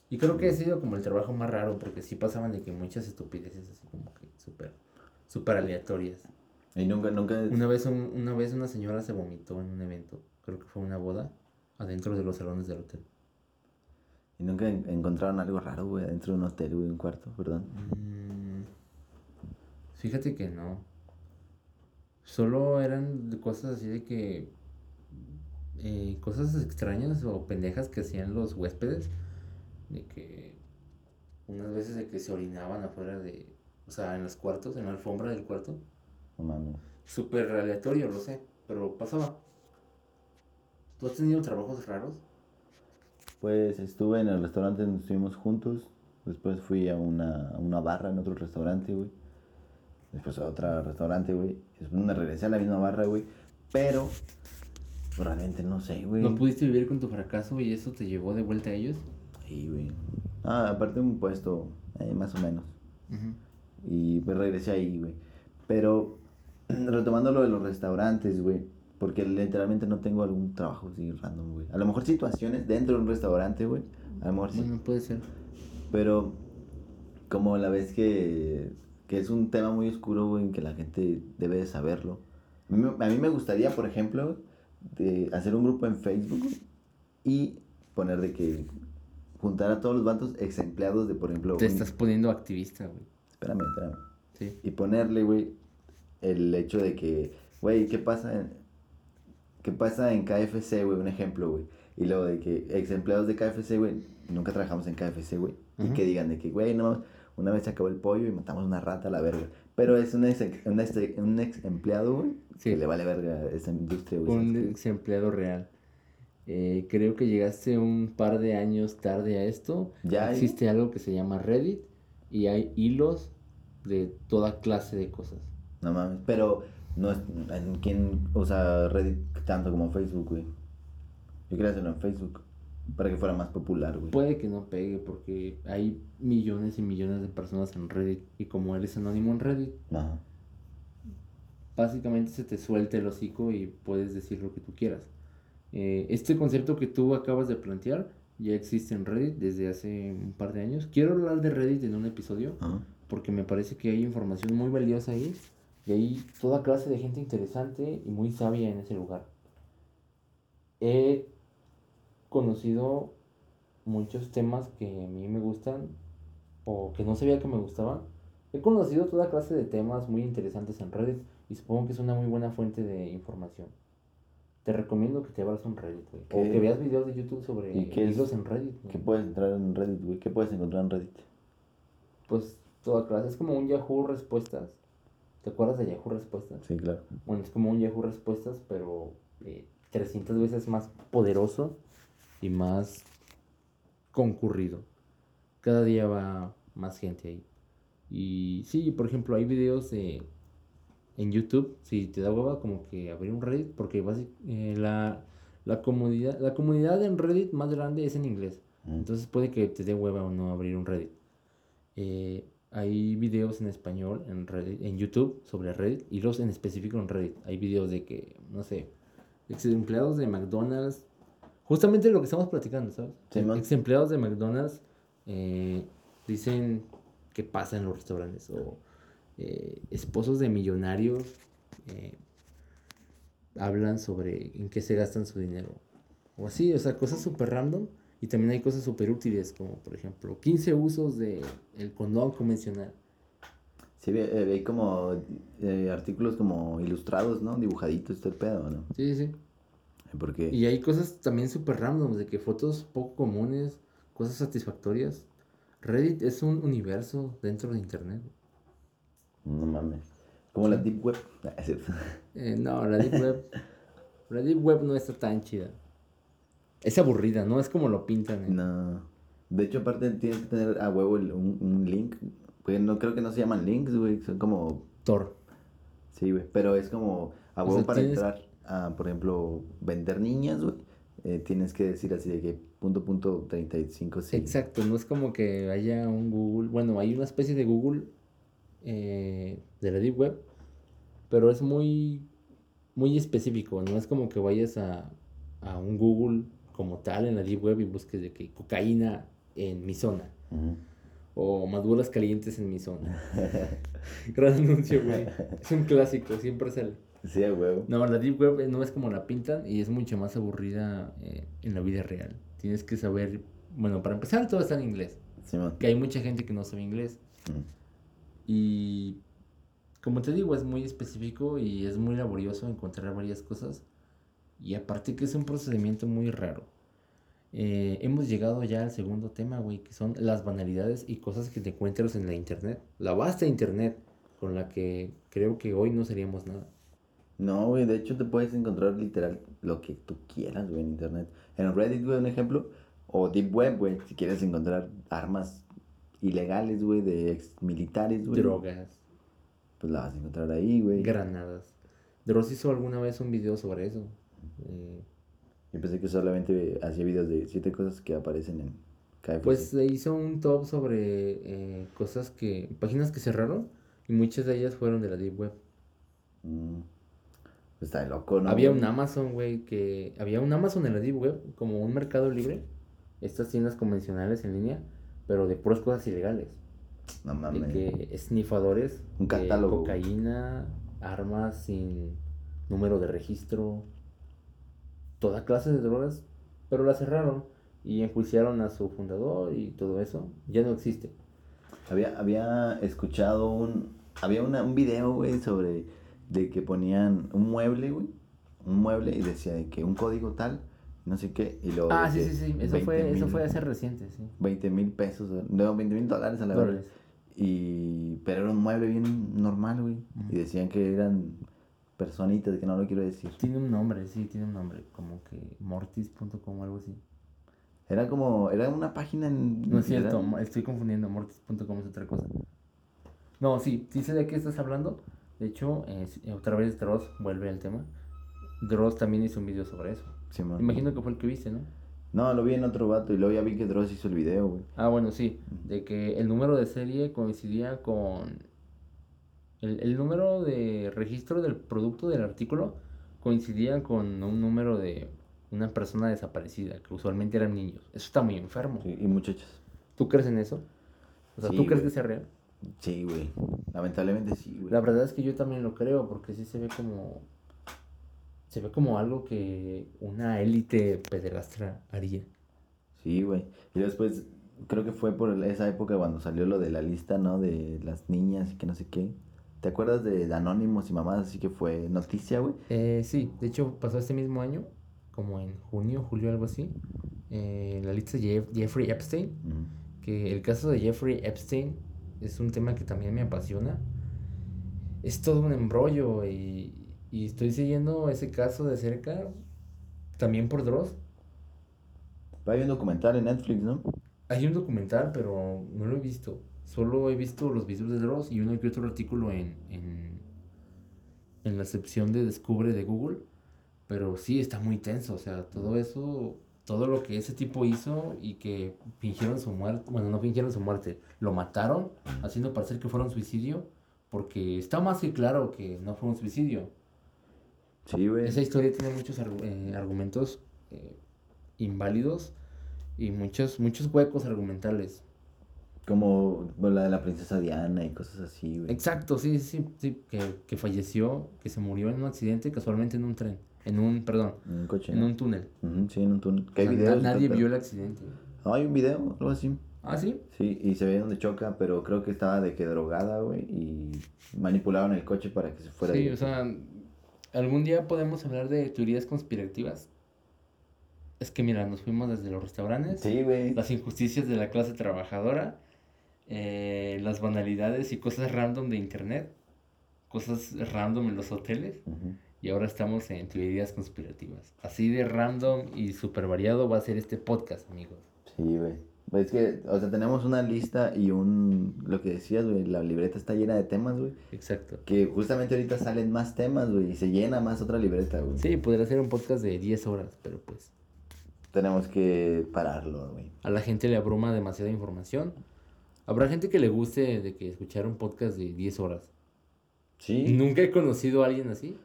Y creo que ha sido como el trabajo más raro. Porque sí pasaban de que muchas estupideces así como que súper super aleatorias. Y nunca, nunca... Una vez, un, una vez una señora se vomitó en un evento. Creo que fue una boda. Adentro de los salones del hotel. ¿Y nunca en- encontraron algo raro, güey? Adentro de un hotel, güey, un cuarto, perdón. Mm, fíjate que no. Solo eran cosas así de que... Eh, cosas extrañas o pendejas que hacían los huéspedes. De que... Unas veces de que se orinaban afuera de... O sea, en los cuartos, en la alfombra del cuarto. No mames. Súper aleatorio, lo sé. Pero pasaba. ¿Tú has tenido trabajos raros? Pues estuve en el restaurante donde estuvimos juntos. Después fui a una, a una barra en otro restaurante, güey. Después a otro restaurante, güey. Después me regresé a la misma barra, güey. Pero, realmente no sé, güey. ¿No pudiste vivir con tu fracaso y eso te llevó de vuelta a ellos? Sí, güey. Ah, aparte un puesto, eh, más o menos. Uh-huh. Y pues regresé ahí, güey. Pero, retomando lo de los restaurantes, güey. Porque literalmente no tengo algún trabajo así random, güey. A lo mejor situaciones dentro de un restaurante, güey. A lo mejor sí. Bueno, puede ser. Pero, como la vez que... Que es un tema muy oscuro, güey, en que la gente debe de saberlo. A mí, a mí me gustaría, por ejemplo, de hacer un grupo en Facebook y poner de que juntar a todos los vatos ex empleados de, por ejemplo... Te un... estás poniendo activista, güey. Espérame, espérame. Sí. Y ponerle, güey, el hecho de que, güey, ¿qué pasa en, qué pasa en K F C, güey? Un ejemplo, güey. Y luego de que ex empleados de K F C, güey, nunca trabajamos en K F C, güey. Uh-huh. Y que digan de que, güey, no... Una vez se acabó el pollo y matamos una rata a la verga. Pero es un ex, un ex, un ex empleado, güey, sí. Que le vale verga a esa industria, güey. Un ex empleado real. Eh, creo que llegaste un par de años tarde a esto. Ya existe hay... algo que se llama Reddit y hay hilos de toda clase de cosas. No mames, pero no es... ¿Quién usa Reddit tanto como Facebook, güey? Yo quería hacerlo en Facebook. Para que fuera más popular, güey. Puede que no pegue porque hay millones y millones de personas en Reddit. Y como eres anónimo en Reddit, ajá, básicamente se te suelta el hocico y puedes decir lo que tú quieras. eh, Este concepto que tú acabas de plantear ya existe en Reddit desde hace un par de años. Quiero hablar de Reddit en un episodio, ajá, porque me parece que hay información muy valiosa ahí. Y hay toda clase de gente interesante y muy sabia en ese lugar. He conocido muchos temas que a mí me gustan o que no sabía que me gustaban. He conocido toda clase de temas muy interesantes en Reddit y supongo que es una muy buena fuente de información. Te recomiendo que te abras un Reddit, güey. O que veas videos de YouTube sobre hilos en Reddit, güey. ¿Qué puedes entrar en Reddit, güey? ¿Qué puedes encontrar en Reddit? Pues toda clase. Es como un Yahoo Respuestas. ¿Te acuerdas de Yahoo Respuestas? Sí, claro. Bueno, es como un Yahoo Respuestas, pero eh, trescientas veces más poderoso y más concurrido. Cada día va más gente ahí. Y sí, por ejemplo, hay videos de... en YouTube, si te da hueva como que abrir un Reddit, porque eh, la, la, comunidad, la comunidad en Reddit más grande es en inglés. Entonces puede que te dé hueva o no abrir un Reddit. Eh, hay videos en español en Reddit, en YouTube sobre Reddit, y los en específico en Reddit. Hay videos de que, no sé, ex empleados de McDonald's, justamente lo que estamos platicando, ¿sabes? Sí, ex empleados de McDonald's eh, dicen qué pasa en los restaurantes o... Eh, esposos de millonarios eh, hablan sobre en qué se gastan su dinero o así, o sea, cosas súper random. Y también hay cosas súper útiles, como por ejemplo quince usos de el condón convencional. Sí, ve, eh, ve como eh, artículos como ilustrados, ¿no? Dibujaditos, todo el pedo, ¿no? Sí, sí. Porque... Y hay cosas también súper random, de que fotos poco comunes, cosas satisfactorias. Reddit es un universo dentro de internet. No mames. Como sí. La Deep Web. eh, no, la Deep Web. La Deep Web no está tan chida. Es aburrida, ¿no? Es como lo pintan. ¿Eh? No. De hecho, aparte tienes que tener a huevo el, un, un link. Pues no creo que no se llaman links, güey. Son como... Tor. Sí, güey. Pero es como a huevo, o sea, para tienes... entrar a, por ejemplo, vender niñas, güey. Eh, tienes que decir así de que punto punto treinta y cinco. Sí. Exacto. No es como que haya un Google. Bueno, hay una especie de Google... Eh, de la Deep Web, pero es muy muy específico. No es como que vayas a, a un Google como tal en la Deep Web y busques de que cocaína en mi zona, uh-huh, o maduras calientes en mi zona. Gran anuncio, güey. Es un clásico, siempre sale. Sí, güey. No, la Deep Web no es como la pintan y es mucho más aburrida eh, en la vida real. Tienes que saber, bueno, para empezar todo está en inglés. Sí, que hay mucha gente que no sabe inglés. Uh-huh. Y como te digo, es muy específico y es muy laborioso encontrar varias cosas. Y aparte que es un procedimiento muy raro. eh, Hemos llegado ya al segundo tema, güey, que son las banalidades y cosas que te encuentras en la internet. La vasta internet, con la que creo que hoy no seríamos nada. No, güey, de hecho te puedes encontrar literal lo que tú quieras, güey, en internet. En Reddit, güey, un ejemplo. O Deep Web, güey, si quieres encontrar armas ilegales, güey, de ex militares, güey. Drogas. Pues la vas a encontrar ahí, güey. Granadas. Dross hizo alguna vez un video sobre eso. Eh, Yo pensé que solamente hacía videos de siete cosas que aparecen en K F C. Pues se hizo un top sobre eh, cosas que... páginas que cerraron y muchas de ellas fueron de la Deep Web. Mm. Pues está de loco, ¿no? Había un Amazon, güey, que... Había un Amazon en la Deep Web, como un mercado libre. Estas tiendas convencionales en línea, pero de puras cosas ilegales. No mames. De que snifadores, un catálogo, cocaína, armas sin número de registro, toda clase de drogas, pero la cerraron y enjuiciaron a su fundador y todo eso. Ya no existe. Había había escuchado un había una, un video, güey, sobre de que ponían un mueble, güey, un mueble y decía de que un código tal, no sé qué, y luego... Ah, sí, sí, sí, eso fue mil, eso fue hace reciente, sí. veinte mil pesos, no, veinte mil dólares a la hora. Y... pero era un mueble bien normal, güey. Uh-huh. Y decían que eran personitas, que no lo quiero decir. Tiene un nombre, sí, tiene un nombre, como que mortis punto com o algo así. Era como... era una página en... No es cierto, era... estoy confundiendo, mortis punto com es otra cosa. No, sí, sí sé de qué estás hablando. De hecho, eh, otra vez Dross vuelve al tema. Dross también hizo un video sobre eso. Sí, imagino que fue el que viste, ¿no? No, lo vi en otro vato y luego ya vi que Dross hizo el video, güey. Ah, bueno, sí, de que el número de serie coincidía con... El, el número de registro del producto del artículo coincidía con un número de una persona desaparecida, que usualmente eran niños. Eso está muy enfermo. Sí, y muchachos. ¿Tú crees en eso? O sea, sí, ¿tú güey. crees que sea real? Sí, güey. Lamentablemente sí, güey. La verdad es que yo también lo creo, porque sí se ve como... Se ve como algo que una élite pederastra haría. Sí, güey. Y después, creo que fue por esa época cuando salió lo de la lista, ¿no? De las niñas y que no sé qué. ¿Te acuerdas de Anónimos y mamadas? Así que fue noticia, güey. Eh, sí. De hecho, pasó este mismo año, como en junio, julio, algo así. Eh, la lista de Jeff- Jeffrey Epstein. Uh-huh. Que el caso de Jeffrey Epstein es un tema que también me apasiona. Es todo un embrollo y, y estoy siguiendo ese caso de cerca, también por Dross. Hay un documental en Netflix, ¿no? Hay un documental, pero no lo he visto. Solo he visto los videos de Dross y uno que otro artículo en, en, en la sección de Descubre de Google. Pero sí, está muy tenso, o sea, todo eso... Todo lo que ese tipo hizo y que fingieron su muerte... Bueno, no fingieron su muerte. Lo mataron, haciendo parecer que fuera un suicidio. Porque está más que claro que no fue un suicidio. Sí, güey. Esa historia tiene muchos arg- eh, argumentos eh, inválidos. Y muchos muchos huecos argumentales. Como la de la princesa Diana y cosas así, güey. Exacto, sí, sí, sí. Que, que falleció, que se murió en un accidente, casualmente en un tren. En un, perdón, en un coche, en ¿no? un túnel. Uh-huh, sí, en un túnel. ¿Qué o sea, hay videos? Nadie vio el accidente. No, hay un video, algo así. ¿Ah, sí? Sí, y se ve donde choca, pero creo que estaba de que drogada, güey, y manipularon el coche para que se fuera. Sí, ahí. O sea, algún día podemos hablar de teorías conspirativas. Es que, mira, nos fuimos desde los restaurantes. Sí, güey. Las injusticias de la clase trabajadora, eh, las banalidades y cosas random de internet, cosas random en los hoteles. Uh-huh. Y ahora estamos en teorías conspirativas. Así de random y súper variado va a ser este podcast, amigos. Sí, güey. Es que, o sea, tenemos una lista y un... Lo que decías, güey, la libreta está llena de temas, güey. Exacto. Que justamente ahorita salen más temas, güey, y se llena más otra libreta, güey. Sí, podría ser un podcast de diez horas, pero pues... Tenemos que pararlo, güey. A la gente le abruma demasiada información. Habrá gente que le guste de que escuchar un podcast de diez horas. Sí. Nunca he conocido a alguien así.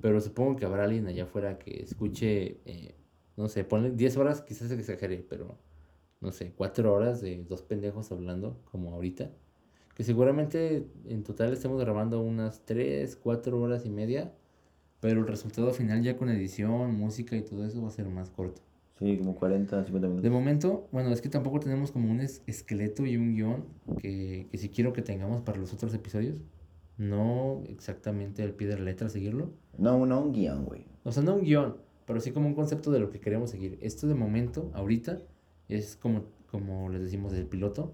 Pero supongo que habrá alguien allá afuera que escuche, eh, no sé, ponle diez horas, quizás exagere, pero no sé, cuatro horas de dos pendejos hablando, como ahorita. Que seguramente en total estamos grabando unas tres, cuatro horas y media, pero el resultado final ya con edición, música y todo eso va a ser más corto. Sí, como cuarenta, cincuenta minutos. De momento, bueno, es que tampoco tenemos como un es- esqueleto y un guión que, que sí quiero que tengamos para los otros episodios. No exactamente al pie de la letra seguirlo. No, no un guión, güey. O sea, no un guión, pero sí como un concepto de lo que queremos seguir. Esto de momento, ahorita, es como, como les decimos, el piloto.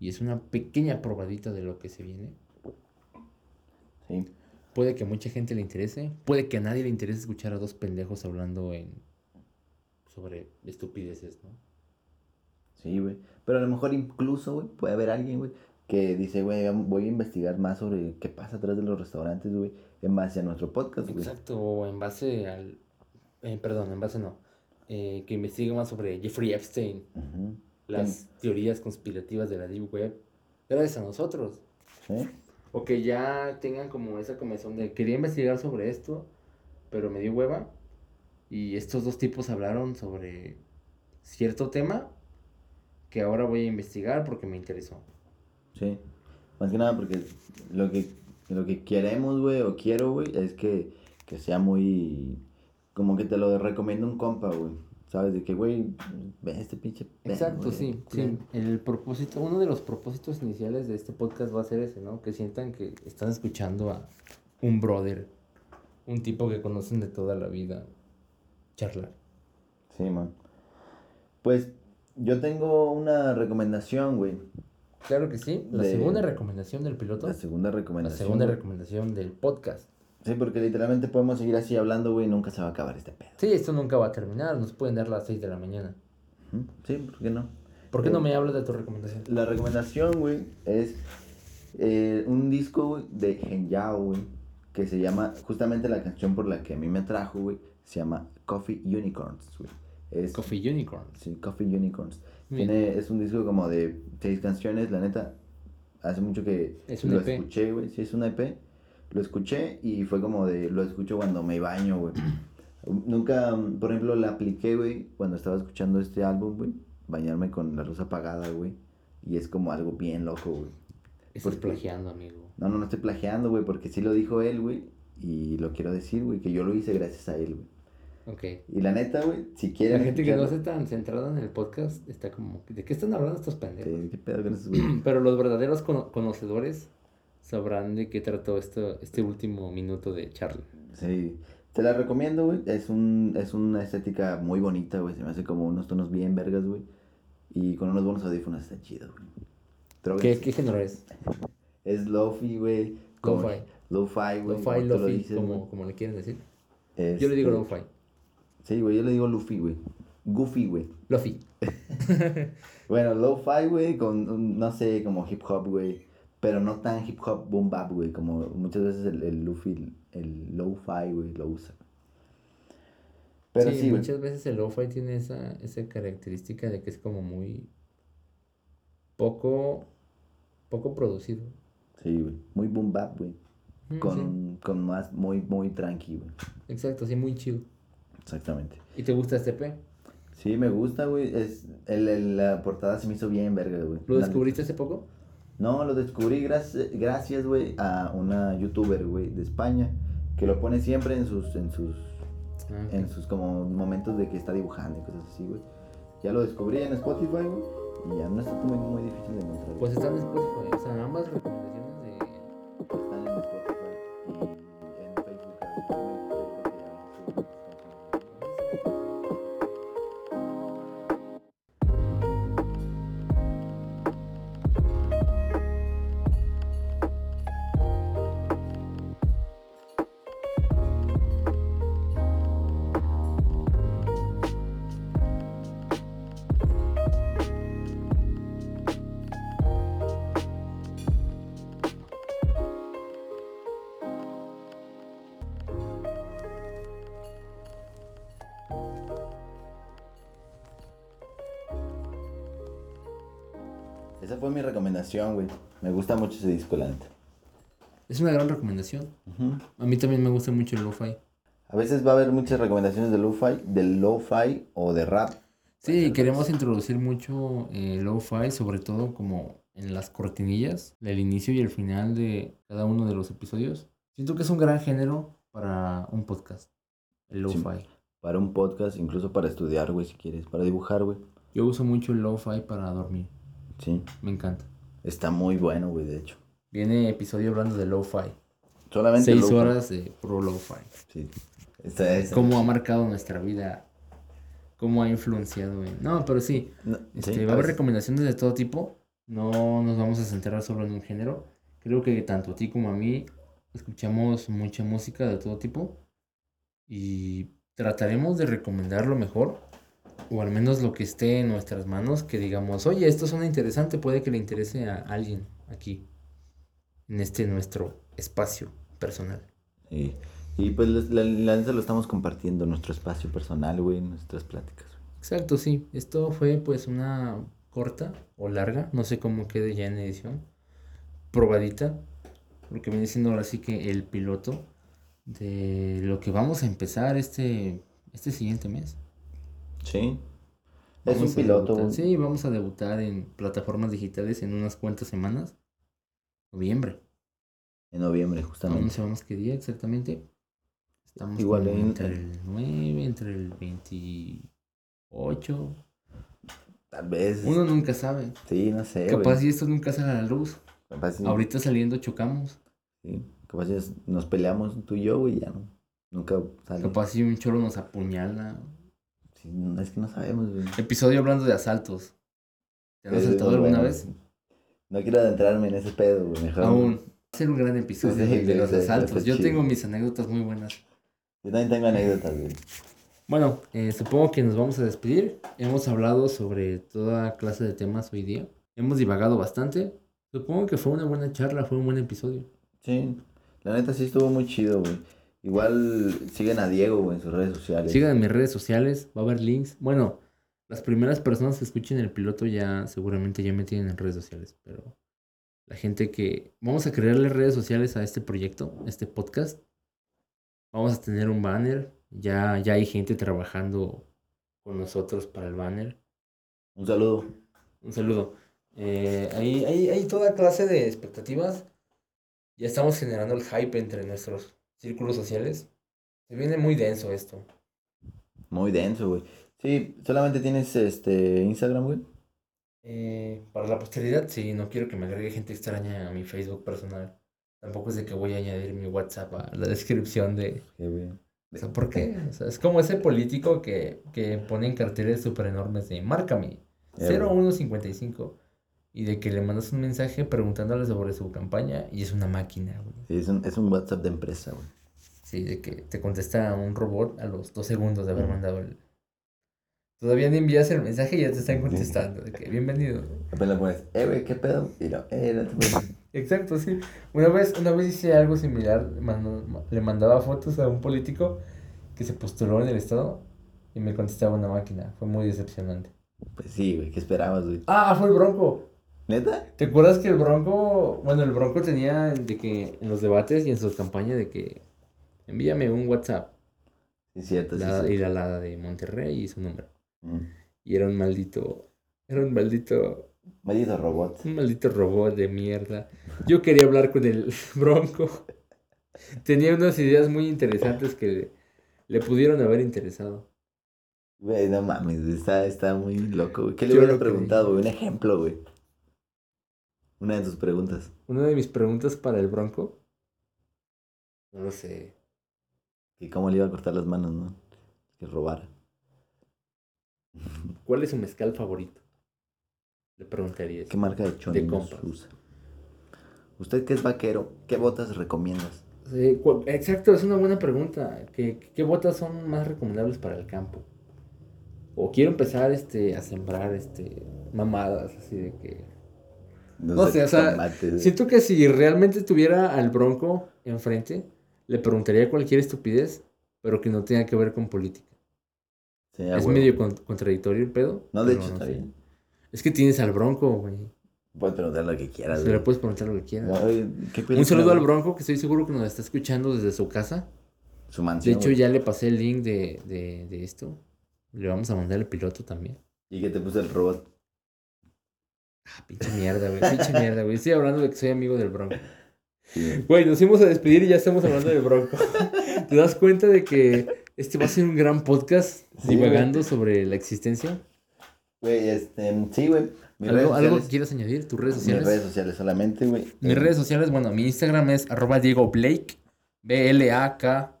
Y es una pequeña probadita de lo que se viene. Sí. Puede que a mucha gente le interese. Puede que a nadie le interese escuchar a dos pendejos hablando en sobre estupideces, ¿no? Sí, güey. Pero a lo mejor incluso, güey, puede haber alguien, güey, que dice, güey, voy a investigar más sobre qué pasa atrás de los restaurantes, güey, en base a nuestro podcast, güey. Exacto, o en base al... Eh, perdón, en base no. Eh, que investigue más sobre Jeffrey Epstein, uh-huh. Las sí. Teorías conspirativas de la Deep Web, gracias a nosotros. ¿Sí? O que ya tengan como esa comezón de, quería investigar sobre esto, pero me dio hueva, y estos dos tipos hablaron sobre cierto tema que ahora voy a investigar porque me interesó. Sí, más que nada porque lo que lo que queremos, güey, o quiero, güey, es que, que sea muy... Como que te lo recomiendo un compa, güey, ¿sabes? De que, güey, ve este pinche... Pen, exacto, sí, sí, sí. El propósito, uno de los propósitos iniciales de este podcast va a ser ese, ¿no? Que sientan que están escuchando a un brother, un tipo que conocen de toda la vida, charlar. Sí, man. Pues yo tengo una recomendación, güey. Claro que sí, la de, segunda recomendación del piloto. La segunda recomendación. La segunda recomendación del podcast. Sí, porque literalmente podemos seguir así hablando, güey, nunca se va a acabar este pedo. Sí, esto nunca va a terminar, nos pueden dar las seis de la mañana. Sí, ¿por qué no? ¿Por qué eh, no me hablas de tu recomendación? La recomendación, güey, es eh, un disco, güey, de Genyao, güey, que se llama, justamente la canción por la que a mí me atrajo, güey, se llama Coffee Unicorns, güey. Es, Coffee Unicorns. Sí, Coffee Unicorns. Tiene, es un disco como de seis canciones, la neta. Hace mucho que es un lo E P. Escuché, güey. Sí, es un E P. Lo escuché y fue como de, lo escucho cuando me baño, güey. Nunca, por ejemplo, la apliqué, güey, cuando estaba escuchando este álbum, güey. Bañarme con la luz apagada, güey. Y es como algo bien loco, güey. Estás porque... plagiando, amigo. No, no, no estoy plagiando, güey, porque sí lo dijo él, güey. Y lo quiero decir, güey, que yo lo hice gracias a él, güey. Okay. Y la neta, güey, si quieren... La gente que no está tan centrada en el podcast está como... ¿De qué están hablando estos pendejos? Sí, ¿qué pedo con esos güeyes? Pero los verdaderos cono- conocedores sabrán de qué trató esto, este último minuto de charla. Sí. Te la recomiendo, güey. Es un, es una estética muy bonita, güey. Se me hace como unos tonos bien vergas, güey. Y con unos buenos audífonos está chido, güey. ¿Qué, ¿Qué género es? Es lo-fi, güey. Lo-fi. Lo-fi, güey. Lo-fi, lo-fi, como, como le quieren decir. Este... Yo le digo lo-fi. Sí, güey, yo le digo Luffy, güey. Goofy, güey. Luffy. Bueno, lo-fi, güey, con, no sé, como hip-hop, güey. Pero no tan hip-hop boom-bap, güey. Como muchas veces el, el Luffy, el lo-fi, güey, lo usa. Pero sí, sí muchas güey. veces el lo-fi tiene esa, esa característica de que es como muy poco, poco producido. Sí, güey. Muy boom-bap, güey. Mm, con, sí. con más, muy, muy tranqui, güey. Exacto, sí, muy chill. Exactamente. ¿Y te gusta este P? Sí, me gusta, güey. Es, el, el, la portada se me hizo bien verga, güey. ¿Lo descubriste hace poco? No, lo descubrí gracias, gracias, güey, a una youtuber, güey, de España, que lo pone siempre en sus, en sus, ah, okay. en sus como momentos de que está dibujando y cosas así, güey. Ya lo descubrí en Spotify, güey, y ya no está muy, muy difícil de encontrar. Pues están en Spotify, o sea, ambas recomendaciones de... Están en Spotify y... Esa fue mi recomendación, güey. Me gusta mucho ese disco, la neta. Es una gran recomendación. Uh-huh. A mí también me gusta mucho el lo-fi. A veces va a haber muchas recomendaciones de lo-fi, de lo-fi o de rap. Sí, queremos introducir mucho eh, lo-fi, sobre todo como en las cortinillas, el inicio y el final de cada uno de los episodios. Siento que es un gran género para un podcast, el lo-fi. Sí, para un podcast, incluso para estudiar, güey, si quieres, para dibujar, güey. Yo uso mucho el lo-fi para dormir. Sí. Me encanta. Está muy bueno, güey, de hecho. Viene episodio hablando de lo-fi. Solamente Seis lo-fi. horas de pro lo-fi. Sí. Esta, esta. Cómo ha marcado nuestra vida. Cómo ha influenciado, güey. No, pero sí. No, este, sí va a haber recomendaciones de todo tipo. No nos vamos a centrar solo en un género. Creo que tanto a ti como a mí escuchamos mucha música de todo tipo. Y trataremos de recomendar lo mejor. O al menos lo que esté en nuestras manos, que digamos, oye, esto suena interesante, puede que le interese a alguien aquí, en este nuestro espacio personal. Sí. Y pues la neta lo estamos compartiendo, nuestro espacio personal, güey, nuestras pláticas. Güey. Exacto, sí. Esto fue pues una corta o larga, no sé cómo quede ya en edición, probadita, lo que viene siendo ahora sí que el piloto de lo que vamos a empezar este, este siguiente mes. Sí, vamos es un piloto. Debutar, sí, vamos a debutar en plataformas digitales en unas cuantas semanas. Noviembre. En noviembre, justamente. No sabemos qué día exactamente. Estamos igual en, entre el nueve, entre el veintiocho. Tal vez. Uno nunca sabe. Sí, no sé. Capaz güey. si esto nunca sale a la luz. Capaz si... Ahorita saliendo chocamos. Sí, capaz si nos peleamos tú y yo, güey, ya no. Nunca sale. Capaz si un choro nos apuñala. Sí, es que no sabemos, güey. Episodio hablando de asaltos. ¿Te han es asaltado alguna bueno, vez? No quiero adentrarme en ese pedo, güey. Mejor Aún. Va a ser un gran episodio sí, de, sí, de los sí, asaltos. Yo chido. tengo mis anécdotas muy buenas. Yo también tengo anécdotas, güey. Bueno, eh, supongo que nos vamos a despedir. Hemos hablado sobre toda clase de temas hoy día. Hemos divagado bastante. Supongo que fue una buena charla, fue un buen episodio. Sí, la neta sí estuvo muy chido, güey. Igual sigan a Diego, güey, en sus redes sociales. Sigan en mis redes sociales, va a haber links. Bueno, las primeras personas que escuchen el piloto ya seguramente ya me tienen en redes sociales. Pero la gente que... Vamos a crearle redes sociales a este proyecto, a este podcast. Vamos a tener un banner. Ya, ya hay gente trabajando con nosotros para el banner. Un saludo. Un saludo. Eh, hay, hay, hay toda clase de expectativas. Ya estamos generando el hype entre nuestros círculos sociales. Se viene muy denso esto. Muy denso, güey. Sí, ¿solamente tienes este Instagram, güey? Eh, para la posteridad, sí. No quiero que me agregue gente extraña a mi Facebook personal. Tampoco es de que voy a añadir mi WhatsApp a la descripción de... Qué bien. O sea, ¿por qué? O sea, es como ese político que, que pone en carteles súper enormes de márcame, cero uno cincuenta y cinco. Y de que le mandas un mensaje preguntándole sobre su campaña y es una máquina, güey. Sí, es un, es un WhatsApp de empresa, güey. Sí, de que te contesta un robot a los dos segundos de haber uh-huh. mandado el... Todavía ni envías el mensaje y ya te están contestando, de que bienvenido. Apenas le pones, eh, güey, ¿qué pedo? Y no, eh, no te puedes... Exacto, sí. Una vez, una vez hice algo similar, mando, le mandaba fotos a un político que se postuló en el estado y me contestaba una máquina. Fue muy decepcionante. Pues sí, güey, ¿qué esperabas, güey? ¡Ah, fue el Bronco! ¿Neta? ¿Te acuerdas que el Bronco, bueno, el Bronco tenía de que en los debates y en sus campañas de que envíame un WhatsApp? Sí, cierto, la, sí, cierto. Y la Lada de Monterrey y su número. Mm. Y era un maldito, era un maldito... Maldito robot. Un maldito robot de mierda. Yo quería hablar con el Bronco. Tenía unas ideas muy interesantes que le, le pudieron haber interesado. Güey, no mames, está, está muy loco, güey. ¿Qué le hubieran preguntado, güey? Un ejemplo, güey. Una de tus preguntas. Una de mis preguntas para el Bronco. No lo sé. ¿Y cómo le iba a cortar las manos, no? Que robara. ¿Cuál es su mezcal favorito? Le preguntaría. ¿Qué marca de choninos usa? Usted que es vaquero, ¿qué botas recomiendas? Sí, cu- exacto, es una buena pregunta. ¿Qué, ¿Qué botas son más recomendables para el campo? O quiero empezar este a sembrar este mamadas así de que... No, no sé, o sea, tomates. Siento que si realmente tuviera al Bronco enfrente, le preguntaría cualquier estupidez, pero que no tenga que ver con política. Sí, es huevo. Medio con- contradictorio el pedo. No, de hecho no, está sí. bien. Es que tienes al Bronco, güey. Puedes preguntar lo que quieras. Se le puedes preguntar lo que quieras. Oye, ¿qué Un saludo al Bronco, que estoy seguro que nos está escuchando desde su casa. Su mansión. De hecho, güey, ya le pasé el link de, de, de esto. Le vamos a mandar el piloto también. ¿Y qué te puso el robot? Ah, pinche mierda, güey, pinche mierda, güey. Estoy hablando de que soy amigo del Bronco. Sí. Güey, nos íbamos a despedir y ya estamos hablando del Bronco. ¿Te das cuenta de que este va a ser un gran podcast sí, divagando güey. sobre la existencia? Güey, este, sí, güey. Mis ¿Algo, redes ¿Algo que quieras añadir? ¿Tus redes sociales? Mis redes sociales solamente, güey. Mis redes sociales, bueno, mi Instagram es arroba Diego Blake, B L A K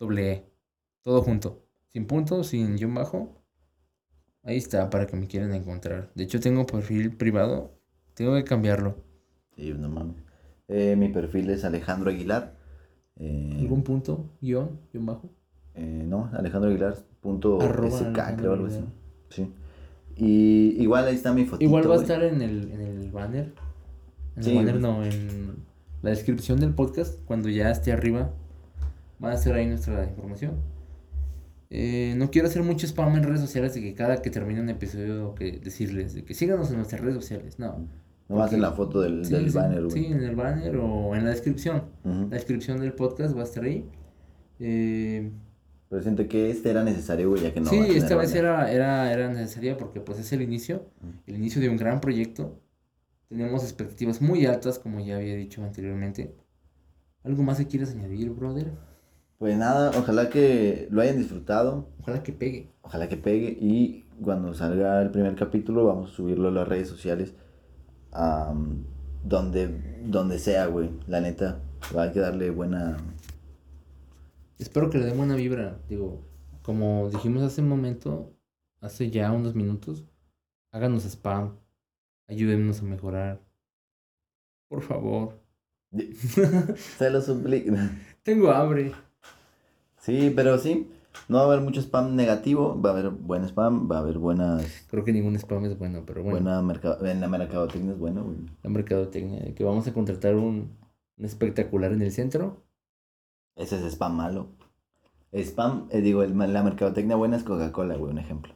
E E. Todo junto. Sin punto, sin guión bajo. Ahí está, para que me quieran encontrar. De hecho, tengo perfil privado. Tengo que cambiarlo. Sí, no mames. Eh, mi perfil es Alejandro Aguilar. Eh, ¿Algún punto? ¿Guión? ¿Guión bajo? Eh, no, Alejandro Aguilar. Punto S K, creo, algo así. Sí. Y igual ahí está mi fotito. Igual va a estar en el, en el banner. En sí, el banner, no, en la descripción del podcast. Cuando ya esté arriba, va a estar ahí nuestra información. Eh, no quiero hacer mucho spam en redes sociales de que cada que termine un episodio que decirles de que síganos en nuestras redes sociales, no. Nomás en la foto del, sí, del banner, güey. Sí, en el banner o en la descripción. Uh-huh. La descripción del podcast va a estar ahí. Eh... Pero siento que este era necesario, güey, ya que no. Sí, esta vez era, era, era necesaria porque pues es el inicio, uh-huh. el inicio de un gran proyecto. Tenemos expectativas muy altas, como ya había dicho anteriormente. ¿Algo más que quieras añadir, brother? Pues nada, ojalá que lo hayan disfrutado. Ojalá que pegue. Ojalá que pegue. Y cuando salga el primer capítulo, vamos a subirlo a las redes sociales. Um, donde, donde sea, güey. La neta, hay que darle buena... Espero que le den buena vibra. Digo, como dijimos hace un momento, hace ya unos minutos, háganos spam. Ayúdennos a mejorar. Por favor. Se lo suplico. Tengo hambre. Sí, pero sí, no va a haber mucho spam negativo, va a haber buen spam, va a haber buenas... Creo que ningún spam es bueno, pero bueno. Buena mercado, la mercadotecnia es buena, güey. La mercadotecnia, que vamos a contratar un, un espectacular en el centro. Ese es spam malo. Spam, eh, digo, el, la mercadotecnia buena es Coca-Cola, güey, un ejemplo.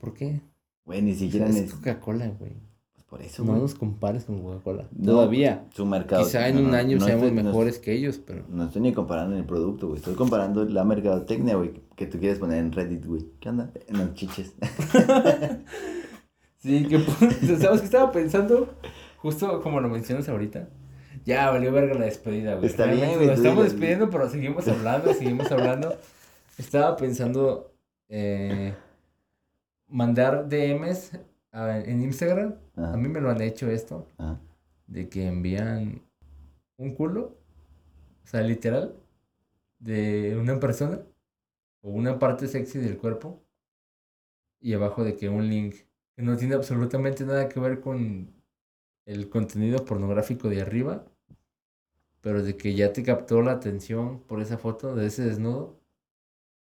¿Por qué? Güey, ni siquiera... O sea, es es... Coca-Cola, güey. Pues por eso, No güey. nos compares con Coca-Cola. No, todavía. Su mercado. Quizá en no, un año no seamos estoy, mejores no, que ellos, pero... No estoy ni comparando el producto, güey. Estoy comparando la mercadotecnia, güey, que tú quieres poner en Reddit, güey. ¿Qué onda? No, chiches. Sí, que ¿sabes qué estaba pensando? Justo como lo mencionas ahorita. Ya, valió verga la despedida, güey. Está bien, güey. Nos estamos despidiendo, pero seguimos hablando, seguimos hablando. Estaba pensando eh, mandar D Ms a, en Instagram. Ajá. A mí me lo han hecho esto. Ajá. De que envían un culo, o sea, literal, de una persona o una parte sexy del cuerpo y abajo de que un link que no tiene absolutamente nada que ver con el contenido pornográfico de arriba, pero de que ya te captó la atención por esa foto de ese desnudo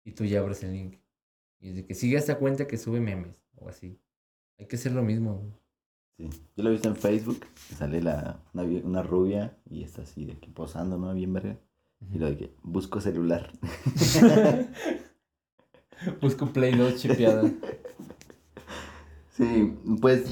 y tú ya abres el link. Y de que sigue esta cuenta que sube memes o así. Hay que hacer lo mismo, güey. Sí, yo lo he visto en Facebook, que sale la, una, una rubia y está así de aquí posando, ¿no? Bien verga. Uh-huh. Y lo de que busco celular. Busco Play dos chipeada. Sí, pues,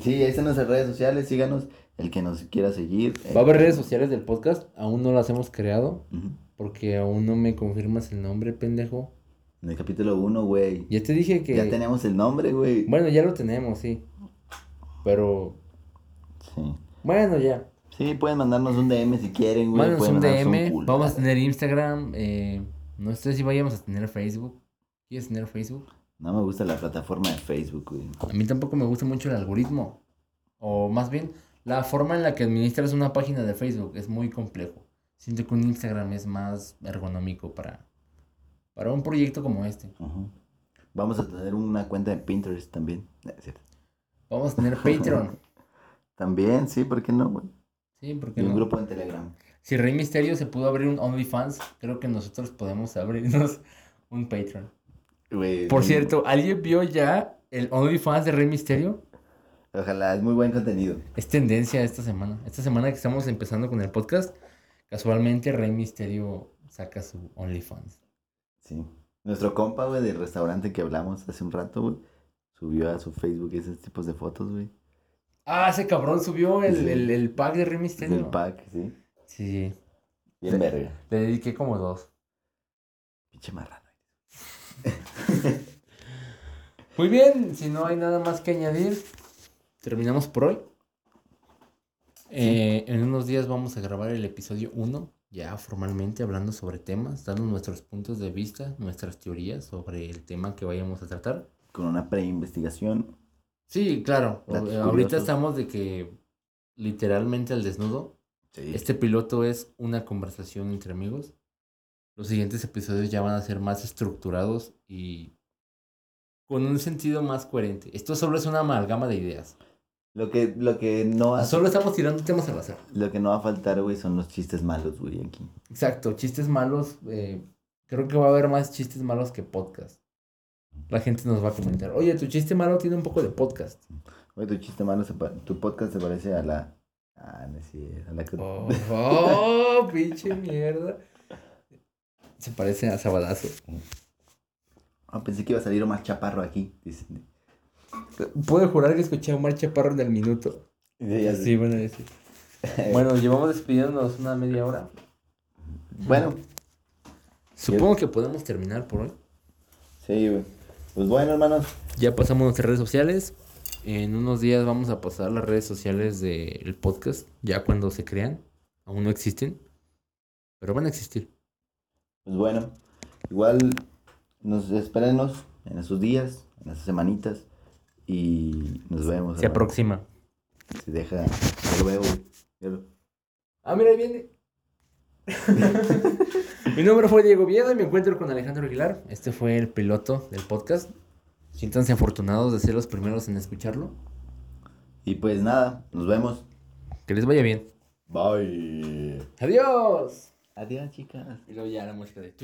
sí, ahí están nuestras redes sociales, síganos, el que nos quiera seguir. Eh. Va a haber redes sociales del podcast, aún no las hemos creado, uh-huh. Porque aún no me confirmas el nombre, pendejo. En el capítulo uno, güey. Ya te dije que... Ya tenemos el nombre, güey. Bueno, ya lo tenemos, sí. Pero... Sí. Bueno, ya. Sí, pueden mandarnos un D M si quieren, güey. Mándanos un D M, un vamos a tener Instagram, eh, no sé si vayamos a tener Facebook. ¿Quieres tener Facebook? No me gusta la plataforma de Facebook, güey. A mí tampoco me gusta mucho el algoritmo. O más bien, la forma en la que administras una página de Facebook es muy complejo. Siento que un Instagram es más ergonómico para, para un proyecto como este. Uh-huh. Vamos a tener una cuenta de Pinterest también. Es cierto. Vamos a tener Patreon. También, sí, ¿por qué no, güey? Sí, ¿por qué no? Y un grupo en Telegram. Si Rey Misterio se pudo abrir un OnlyFans, creo que nosotros podemos abrirnos un Patreon. Wey, por cierto, ¿alguien vio ya el OnlyFans de Rey Misterio? Ojalá, es muy buen contenido. Es tendencia esta semana. Esta semana que estamos empezando con el podcast, casualmente Rey Misterio saca su OnlyFans. Sí. Nuestro compa, güey, del restaurante que hablamos hace un rato, güey, subió a su Facebook esos tipos de fotos, güey. Ah, ese cabrón subió el, sí. el, el pack de Rey Misterio. El pack, sí. Sí. Bien verga. Le dediqué como dos. Pinche marrano. Muy bien, si no hay nada más que añadir, terminamos por hoy. eh, sí. En unos días vamos a grabar el episodio uno, ya formalmente hablando sobre temas, dando nuestros puntos de vista, nuestras teorías sobre el tema que vayamos a tratar. Con una preinvestigación. Sí, claro, ahorita curiosos. Estamos de que literalmente al desnudo, sí. Este piloto es una conversación entre amigos. Los siguientes episodios ya van a ser más estructurados y con un sentido más coherente. Esto solo es una amalgama de ideas. Lo que, lo que no va... Solo estamos tirando temas al azar. Lo que no va a faltar, güey, son los chistes malos, güey, aquí. Exacto, chistes malos. Eh, creo que va a haber más chistes malos que podcast. La gente nos va a comentar, oye, tu chiste malo tiene un poco de podcast. Oye, tu chiste malo, se pa- tu podcast se parece a la... Ah, no es cierto, a la... Oh, oh pinche mierda. Se parece a Sabadazo. Ah, pensé que iba a salir Omar Chaparro aquí. Dicen. Puedo jurar que escuché a Omar Chaparro en el minuto. Sí, sí, sí. Bueno, sí. Bueno, llevamos despidiéndonos una media hora. Bueno. Supongo que podemos terminar por hoy. Sí, güey. Pues bueno, hermanos. Ya pasamos nuestras redes sociales. En unos días vamos a pasar las redes sociales del podcast. Ya cuando se crean. Aún no existen. Pero van a existir. Pues bueno, igual nos espérenos en esos días, en esas semanitas y nos vemos. Se hermano. Aproxima. Se deja, lo veo, güey. Ah, mira, ahí viene. Mi nombre fue Diego Viedo y me encuentro con Alejandro Aguilar. Este fue el piloto del podcast. Siéntanse afortunados de ser los primeros en escucharlo. Y pues nada, nos vemos. Que les vaya bien. Bye. Adiós. Adiós, chicas. Y luego ya la música de...